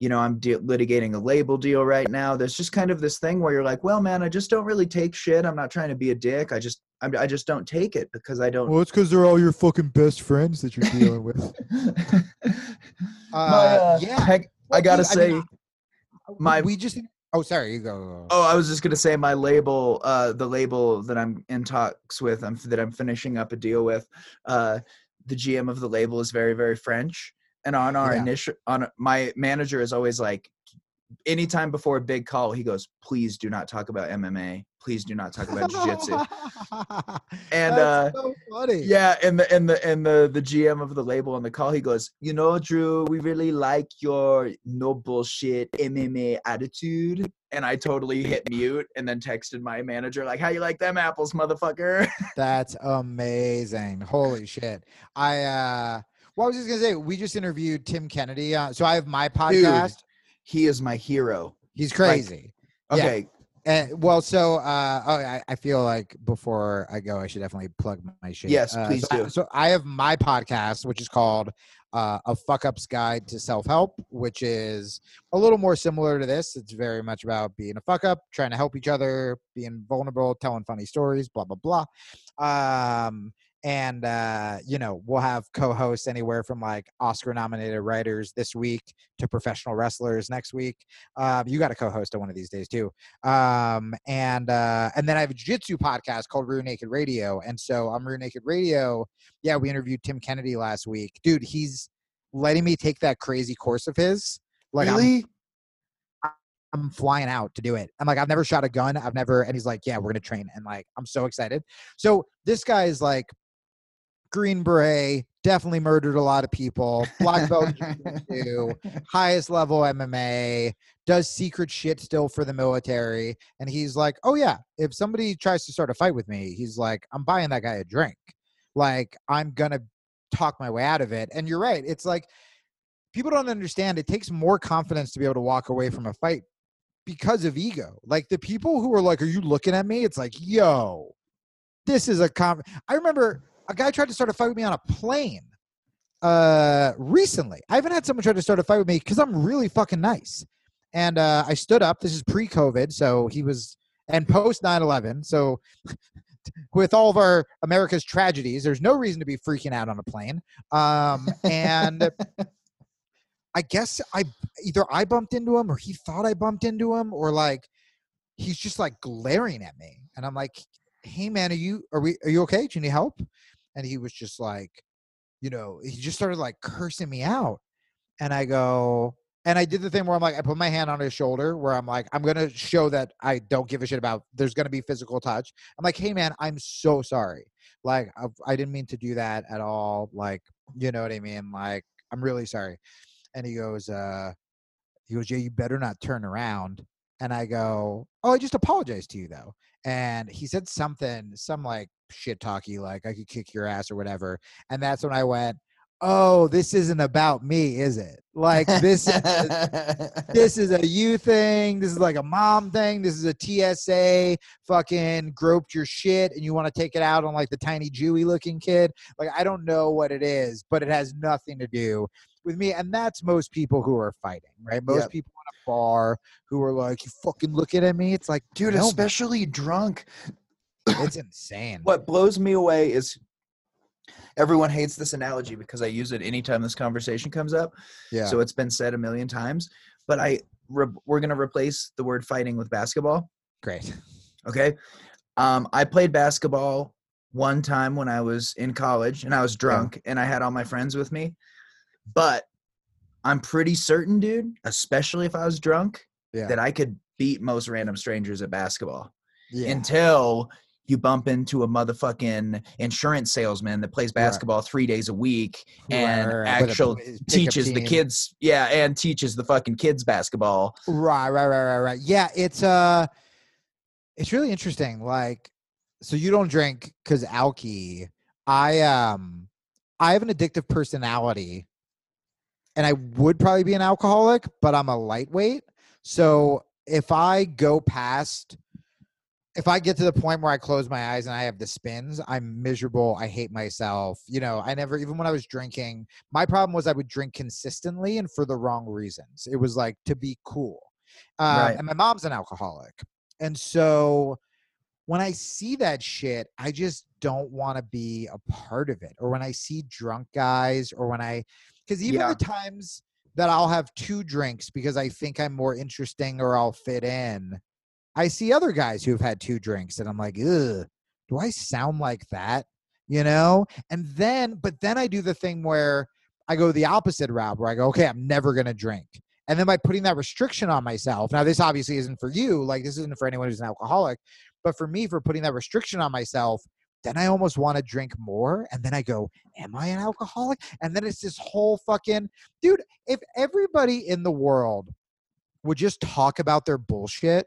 you know, I'm litigating a label deal right now. There's just kind of this thing where you're like, well, man, I just don't really take shit. I'm not trying to be a dick. I just don't take it because I don't. Well, it's because they're all your fucking best friends that you're dealing with. I gotta say, we just Oh, sorry, you go. Oh, I was just gonna say my label, the label that I'm in talks with, that I'm finishing up a deal with. The GM of the label is very, very French, and on our initial, on my manager is always like, anytime before a big call, he goes, "Please do not talk about MMA. Please do not talk about jiu-jitsu." And that's so funny. Yeah, and the GM of the label on the call, he goes, "You know, Drew, we really like your no bullshit MMA attitude." And I totally hit mute and then texted my manager like, "How you like them apples, motherfucker?" That's amazing. Holy shit. Well, I was just gonna say, we just interviewed Tim Kennedy. So I have my podcast. Dude, he is my hero. He's crazy. Like, okay. Yeah. And, well, so I feel like before I go, I should definitely plug my shit. Yes, please do. So I have my podcast, which is called A Fuck-Up's Guide to Self-Help, which is a little more similar to this. It's very much about being a fuck-up, trying to help each other, being vulnerable, telling funny stories, blah, blah, blah. You know, we'll have co-hosts anywhere from like Oscar-nominated writers this week to professional wrestlers next week. You got a co-host on one of these days too. And then I have a jiu-jitsu podcast called Rear Naked Radio. And so I'm Rear Naked Radio. Yeah, we interviewed Tim Kennedy last week. Dude, he's letting me take that crazy course of his. Like, really? I'm flying out to do it. I'm like, I've never shot a gun. And he's like, yeah, we're going to train. And like, I'm so excited. So this guy is like, Green Beret, definitely murdered a lot of people, black belt, highest level MMA, does secret shit still for the military. And he's like, oh yeah, if somebody tries to start a fight with me, he's like, I'm buying that guy a drink. Like, I'm going to talk my way out of it. And you're right. It's like, people don't understand. It takes more confidence to be able to walk away from a fight because of ego. Like, the people who are like, are you looking at me? It's like, yo, this is a I remember a guy tried to start a fight with me on a plane recently. I haven't had someone try to start a fight with me because I'm really fucking nice. And I stood up. This is pre-COVID. So he was, and post 9/11. So with all of our America's tragedies, there's no reason to be freaking out on a plane. And I guess either I bumped into him or he thought I bumped into him, or like, he's just like glaring at me. And I'm like, hey man, are you okay? Do you need help? And he was just like, you know, he just started like cursing me out. And I go, and I did the thing where I'm like, I put my hand on his shoulder where I'm like, I'm going to show that I don't give a shit about, there's going to be physical touch. I'm like, hey man, I'm so sorry. Like, I didn't mean to do that at all. Like, you know what I mean? Like, I'm really sorry. And he goes, yeah, you better not turn around. And I go, oh, I just apologized to you though. And he said something, some like shit talky, like I could kick your ass or whatever. And that's when I went, oh, this isn't about me, is it? Like, this is a you thing. This is like a mom thing. This is a TSA fucking groped your shit and you want to take it out on like the tiny Jewy looking kid. Like, I don't know what it is, but it has nothing to do with me. And that's most people who are fighting, right? Most people in a bar who are like, you fucking looking at me. It's like, dude, especially drunk. It's insane. What blows me away is everyone hates this analogy because I use it anytime this conversation comes up. Yeah. So it's been said a million times, but we're going to replace the word fighting with basketball. Great. Okay. I played basketball one time when I was in college and I was drunk and I had all my friends with me. But I'm pretty certain, dude, especially if I was drunk, that I could beat most random strangers at basketball until you bump into a motherfucking insurance salesman that plays basketball 3 days a week and actually teaches the kids. Yeah. And teaches the fucking kids basketball. Right. Yeah. It's really interesting. Like, so you don't drink because alky. I have an addictive personality. And I would probably be an alcoholic, but I'm a lightweight. So if I get to the point where I close my eyes and I have the spins, I'm miserable. I hate myself. You know, even when I was drinking, my problem was I would drink consistently and for the wrong reasons. It was like to be cool. And my mom's an alcoholic. And so when I see that shit, I just don't want to be a part of it. Or when I see drunk guys or when I... Because even the times that I'll have two drinks because I think I'm more interesting or I'll fit in. I see other guys who've had two drinks and I'm like, ugh, do I sound like that? You know? And then, but then I do the thing where I go the opposite route where I go, okay, I'm never going to drink. And then by putting that restriction on myself, now this obviously isn't for you, like this isn't for anyone who's an alcoholic, but for me, for putting that restriction on myself, then I almost want to drink more. And then I go, am I an alcoholic? And then it's this whole fucking, dude, if everybody in the world would just talk about their bullshit,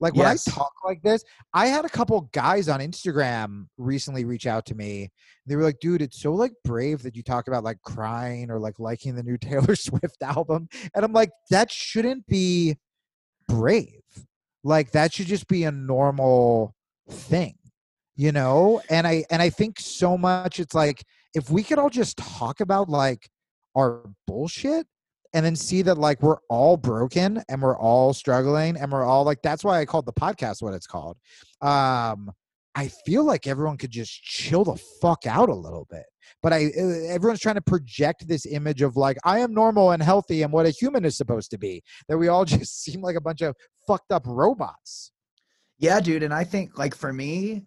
like when I talk like this, I had a couple guys on Instagram recently reach out to me. They were like, dude, it's so like brave that you talk about like crying or like liking the new Taylor Swift album. And I'm like, that shouldn't be brave. Like that should just be a normal thing. You know, and I think so much it's like if we could all just talk about like our bullshit and then see that like we're all broken and we're all struggling and we're all like, that's why I called the podcast what it's called. I feel like everyone could just chill the fuck out a little bit. But everyone's trying to project this image of like, I am normal and healthy and what a human is supposed to be, that we all just seem like a bunch of fucked up robots. Yeah, dude. And I think like for me,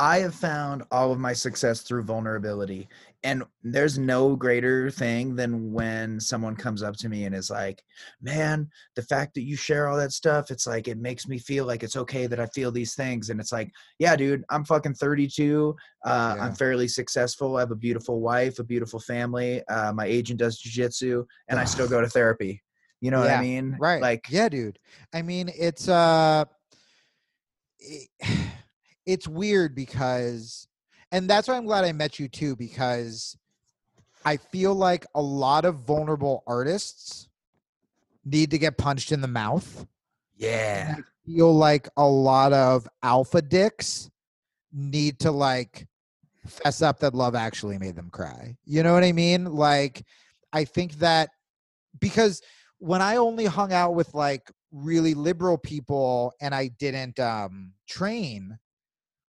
I have found all of my success through vulnerability, and there's no greater thing than when someone comes up to me and is like, man, the fact that you share all that stuff, it's like, it makes me feel like it's okay that I feel these things. And it's like, yeah, dude, I'm fucking 32. I'm fairly successful. I have a beautiful wife, a beautiful family. My agent does jiu-jitsu and I still go to therapy. You know what I mean? Right. Like, yeah, dude. I mean, it's, it's weird because, and that's why I'm glad I met you too, because I feel like a lot of vulnerable artists need to get punched in the mouth. Yeah. And I feel like a lot of alpha dicks need to like fess up that Love Actually made them cry. You know what I mean? Like, I think that because when I only hung out with like really liberal people and I didn't train,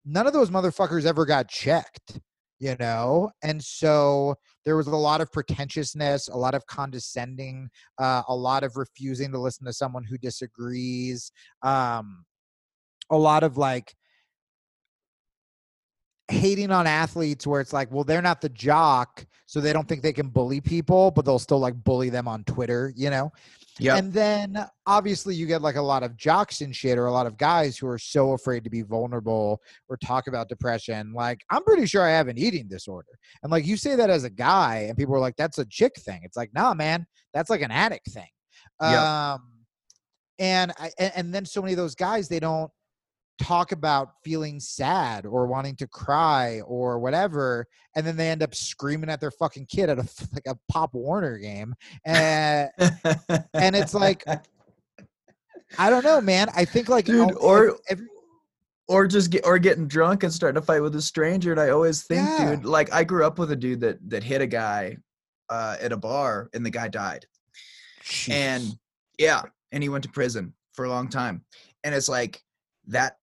none of those motherfuckers ever got checked, you know? And so there was a lot of pretentiousness, a lot of condescending, a lot of refusing to listen to someone who disagrees, a lot of like hating on athletes where it's like, well, they're not the jock, so they don't think they can bully people, but they'll still like bully them on Twitter, you know? Yeah. And then obviously you get like a lot of jocks and shit, or a lot of guys who are so afraid to be vulnerable or talk about depression. Like, I'm pretty sure I have an eating disorder. And like, you say that as a guy and people are like, that's a chick thing. It's like, nah, man, that's like an addict thing. Yep. And then so many of those guys, they don't talk about feeling sad or wanting to cry or whatever, and then they end up screaming at their fucking kid at a Pop Warner game, and and it's like, I don't know, man. I think like, dude, or getting drunk and starting to fight with a stranger. And I always think, dude, like I grew up with a dude that hit a guy at a bar, and the guy died. Jeez. and he went to prison for a long time, and it's like, that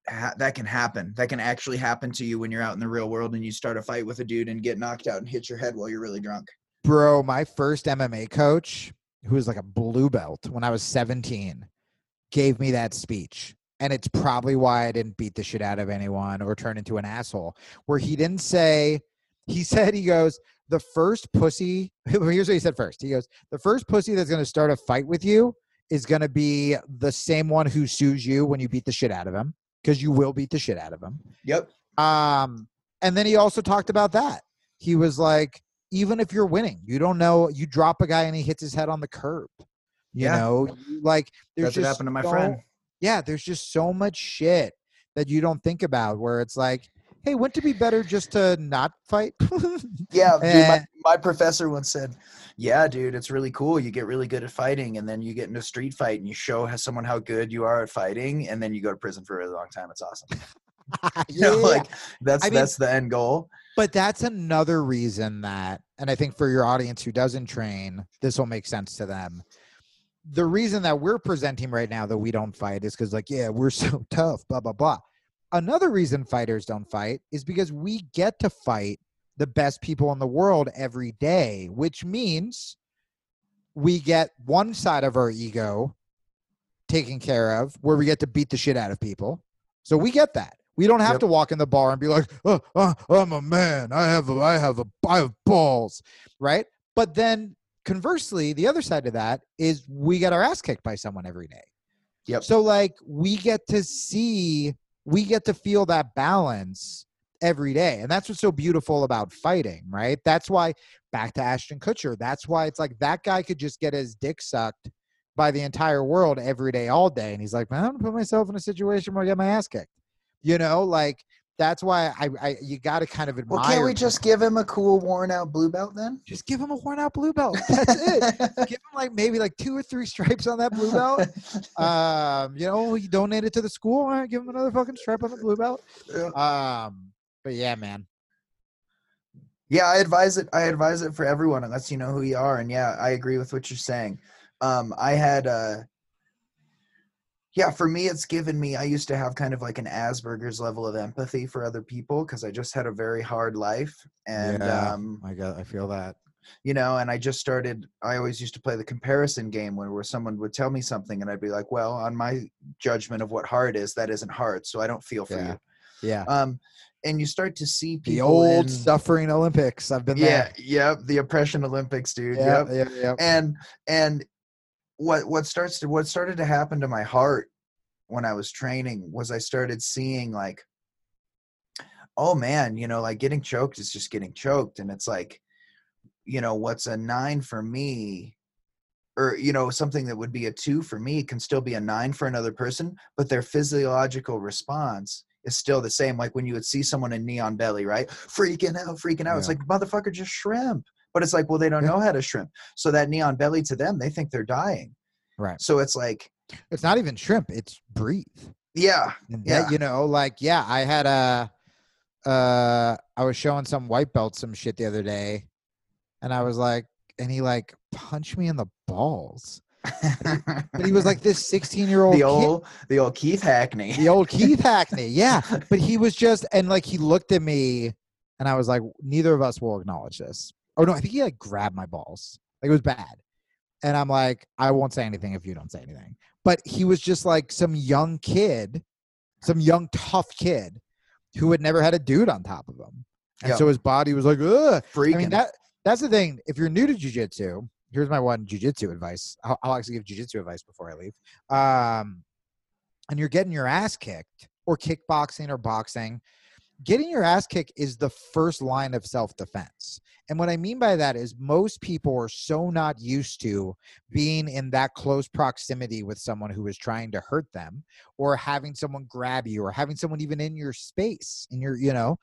can happen. That can actually happen to you when you're out in the real world and you start a fight with a dude and get knocked out and hit your head while you're really drunk. Bro, my first MMA coach, who was like a blue belt when I was 17, gave me that speech. And it's probably why I didn't beat the shit out of anyone or turn into an asshole, where he didn't say, he said, he goes, the first pussy, here's what he said first. He goes, the first pussy that's going to start a fight with you is going to be the same one who sues you when you beat the shit out of him, because you will beat the shit out of him. Yep. And then he also talked about that. He was like, even if you're winning, you don't know, you drop a guy and he hits his head on the curb. You know, like there's just happened to my friend. Yeah, there's just so much shit that you don't think about, where it's like, hey, wouldn't it be better just to not fight? Yeah, dude, my professor once said, yeah, dude, it's really cool. You get really good at fighting, and then you get into a street fight, and you show someone how good you are at fighting, and then you go to prison for a really long time. It's awesome. That's the end goal. But that's another reason that, and I think for your audience who doesn't train, this will make sense to them. The reason that we're presenting right now that we don't fight is because, like, yeah, we're so tough, blah, blah, blah. Another reason fighters don't fight is because we get to fight the best people in the world every day, which means we get one side of our ego taken care of where we get to beat the shit out of people. So we get that. We don't have to walk in the bar and be like, I'm a man. I have balls. Right. But then conversely, the other side of that is we get our ass kicked by someone every day. Yep. So like we get to feel that balance every day. And that's what's so beautiful about fighting. Right. That's why back to Ashton Kutcher. That's why it's like that guy could just get his dick sucked by the entire world every day, all day. And he's like, man, I'm gonna put myself in a situation where I get my ass kicked. You know, like, that's why you got to kind of admire. Well, can't we just give him a cool worn-out blue belt then? Just give him a worn-out blue belt. That's it. Give him, like, maybe, like, 2 or 3 stripes on that blue belt. You know, you donate it to the school. Right, give him another fucking stripe on the blue belt. But, yeah, man. Yeah, I advise it. I advise it for everyone unless you know who you are. And, yeah, I agree with what you're saying. Yeah, for me, it's given me, I used to have kind of like an Asperger's level of empathy for other people because I just had a very hard life. And my God, I feel that, you know, and I just started, I always used to play the comparison game where someone would tell me something and I'd be like, well, on my judgment of what hard is, that isn't hard. So I don't feel for you. Yeah. And you start to see people. The old suffering Olympics. I've been there. Yeah. The oppression Olympics, dude. Yeah. Yep. Yep. And what started to happen to my heart when I was training was I started seeing like, oh man, you know, like getting choked is just getting choked. And it's like, you know, what's a 9 for me, or, you know, something that would be a 2 for me can still be a 9 for another person, but their physiological response is still the same. Like when you would see someone in neon belly, right? Freaking out. Yeah. It's like, motherfucker, just shrimp. But it's like, well, they don't know how to shrimp. So that neon belly to them, they think they're dying. Right. So it's like. It's not even shrimp. It's breathe. Yeah. Yeah. You know, like, yeah, I had I was showing some white belt some shit the other day. And I was like, and he like punched me in the balls. But he was like this 16-year-old. The old Keith Hackney. The old Keith Hackney. Yeah. But he was just, and like, he looked at me and I was like, neither of us will acknowledge this. Oh, no, I think he, like, grabbed my balls. Like, it was bad. And I'm like, I won't say anything if you don't say anything. But he was just, like, some young kid, some young tough kid who had never had a dude on top of him. And so his body was like, ugh. Freaking. I mean, that's the thing. If you're new to jiu-jitsu, here's my one jiu-jitsu advice. I'll actually give jiu-jitsu advice before I leave. And you're getting your ass kicked, or kickboxing or boxing. Getting your ass kicked is the first line of self-defense. And what I mean by that is most people are so not used to being in that close proximity with someone who is trying to hurt them, or having someone grab you, or having someone even in your space, in your, you know,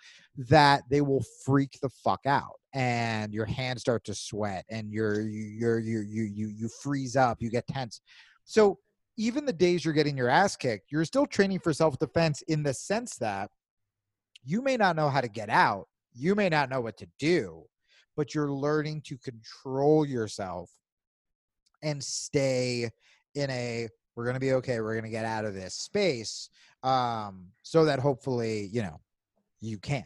that they will freak the fuck out and your hands start to sweat and you freeze up, you get tense. So even the days you're getting your ass kicked, you're still training for self-defense in the sense that you may not know how to get out. You may not know what to do, but you're learning to control yourself and stay in a, we're going to be okay. We're going to get out of this space. So that hopefully, you know, you can,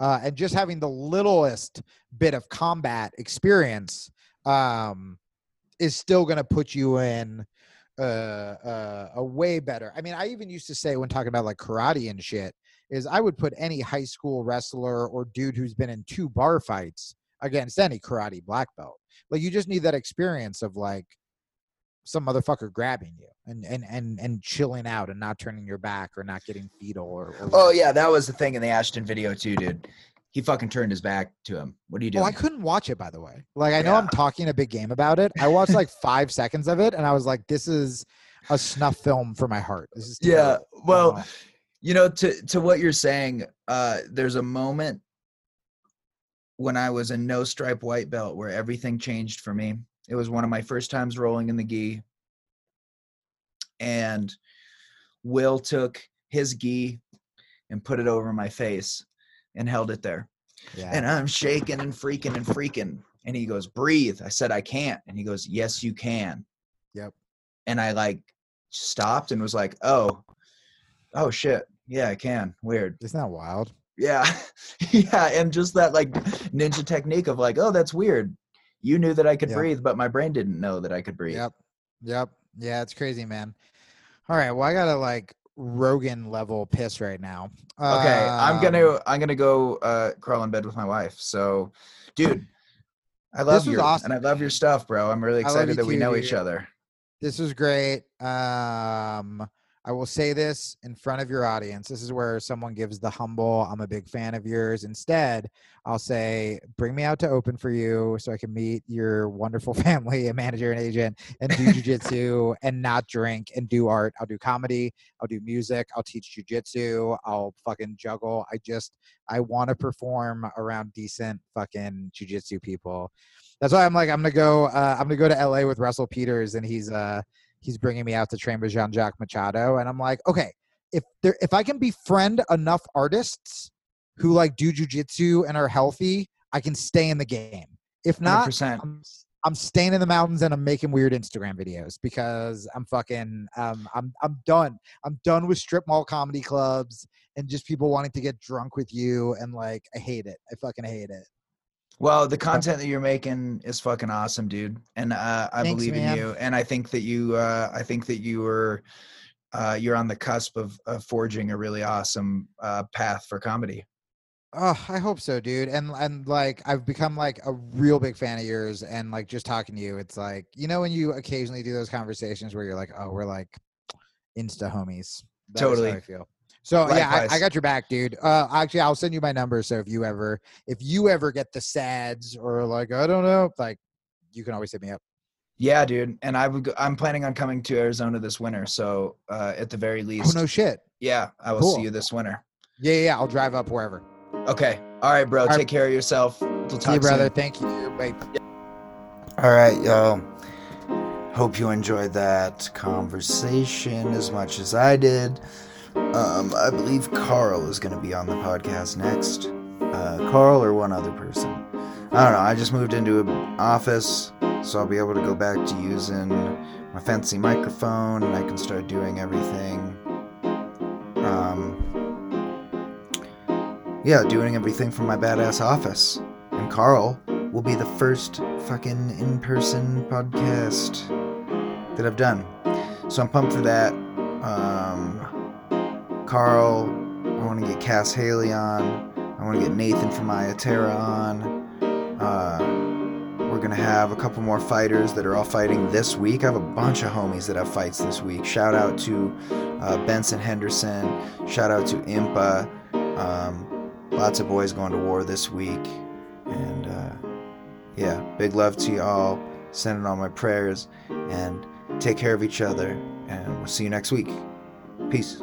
and just having the littlest bit of combat experience, is still going to put you in, a way better. I mean, I even used to say when talking about like karate and shit, is I would put any high school wrestler or dude who's been in 2 bar fights against any karate black belt. Like you just need that experience of like some motherfucker grabbing you and chilling out and not turning your back or not getting fetal or oh yeah, that was the thing in the Ashton video too, dude. He fucking turned his back to him. What are you doing? Well, I couldn't watch it, by the way. Like I know I'm talking a big game about it. I watched like 5 seconds of it and I was like, this is a snuff film for my heart. This is terrible. Yeah, well, you know, to what you're saying, there's a moment when I was a no-stripe white belt where everything changed for me. It was one of my first times rolling in the gi. And Will took his gi and put it over my face and held it there. Yeah. And I'm shaking and freaking. And he goes, breathe. I said, I can't. And he goes, yes, you can. Yep. And I, like, stopped and was like, oh, shit. Yeah, I can. Weird. Isn't that wild? Yeah. And just that like ninja technique of like, oh, that's weird. You knew that I could breathe, but my brain didn't know that I could breathe. Yep. Yeah, it's crazy, man. All right. Well, I got to like Rogan level piss right now. Okay. I'm going to go crawl in bed with my wife. So dude, I love you awesome. And I love your stuff, bro. I'm really excited that we know each other. This was great. I will say this in front of your audience. This is where someone gives the humble, I'm a big fan of yours. Instead, I'll say, bring me out to open for you so I can meet your wonderful family and manager and agent and do jujitsu and not drink and do art. I'll do comedy. I'll do music. I'll teach jujitsu. I'll fucking juggle. I want to perform around decent fucking jujitsu people. That's why I'm like, I'm going to go to LA with Russell Peters, and he's bringing me out to train with Jean-Claude Machado. And I'm like, okay, if I can befriend enough artists who like do jujitsu and are healthy, I can stay in the game. If not, 100%. I'm staying in the mountains and I'm making weird Instagram videos because I'm fucking, I'm done. I'm done with strip mall comedy clubs and just people wanting to get drunk with you. And like, I hate it. I fucking hate it. Well, the content that you're making is fucking awesome, dude. And I believe in you. And I think that you're on the cusp of forging a really awesome path for comedy. Oh, I hope so, dude. And like, I've become like a real big fan of yours, and like just talking to you, it's like, you know, when you occasionally do those conversations where you're like, oh, we're like Insta homies. That totally. Is how I feel. So likewise. Yeah, I got your back, dude. Actually, I'll send you my number. So if you ever get the sads or like, I don't know, like you can always hit me up. Yeah, dude. And I'm planning on coming to Arizona this winter. So at the very least. Oh, no shit. Yeah. I will see you this winter. Yeah. I'll drive up wherever. Okay. All right, bro. Take care of yourself. We'll talk soon. Brother. Thank you. Bye. All right, y'all. Hope you enjoyed that conversation as much as I did. I believe Carl is going to be on the podcast next. Carl or one other person. I don't know. I just moved into an office, so I'll be able to go back to using my fancy microphone, and I can start doing everything. Doing everything from my badass office. And Carl will be the first fucking in-person podcast that I've done. So I'm pumped for that. Carl, I want to get Cass Haley on. I want to get Nathan from Ayaterra on. We're going to have a couple more fighters that are all fighting this week. I have a bunch of homies that have fights this week. Shout out to Benson Henderson. Shout out to Impa. Lots of boys going to war this week. And big love to y'all. Sending all my prayers. And take care of each other. And we'll see you next week. Peace.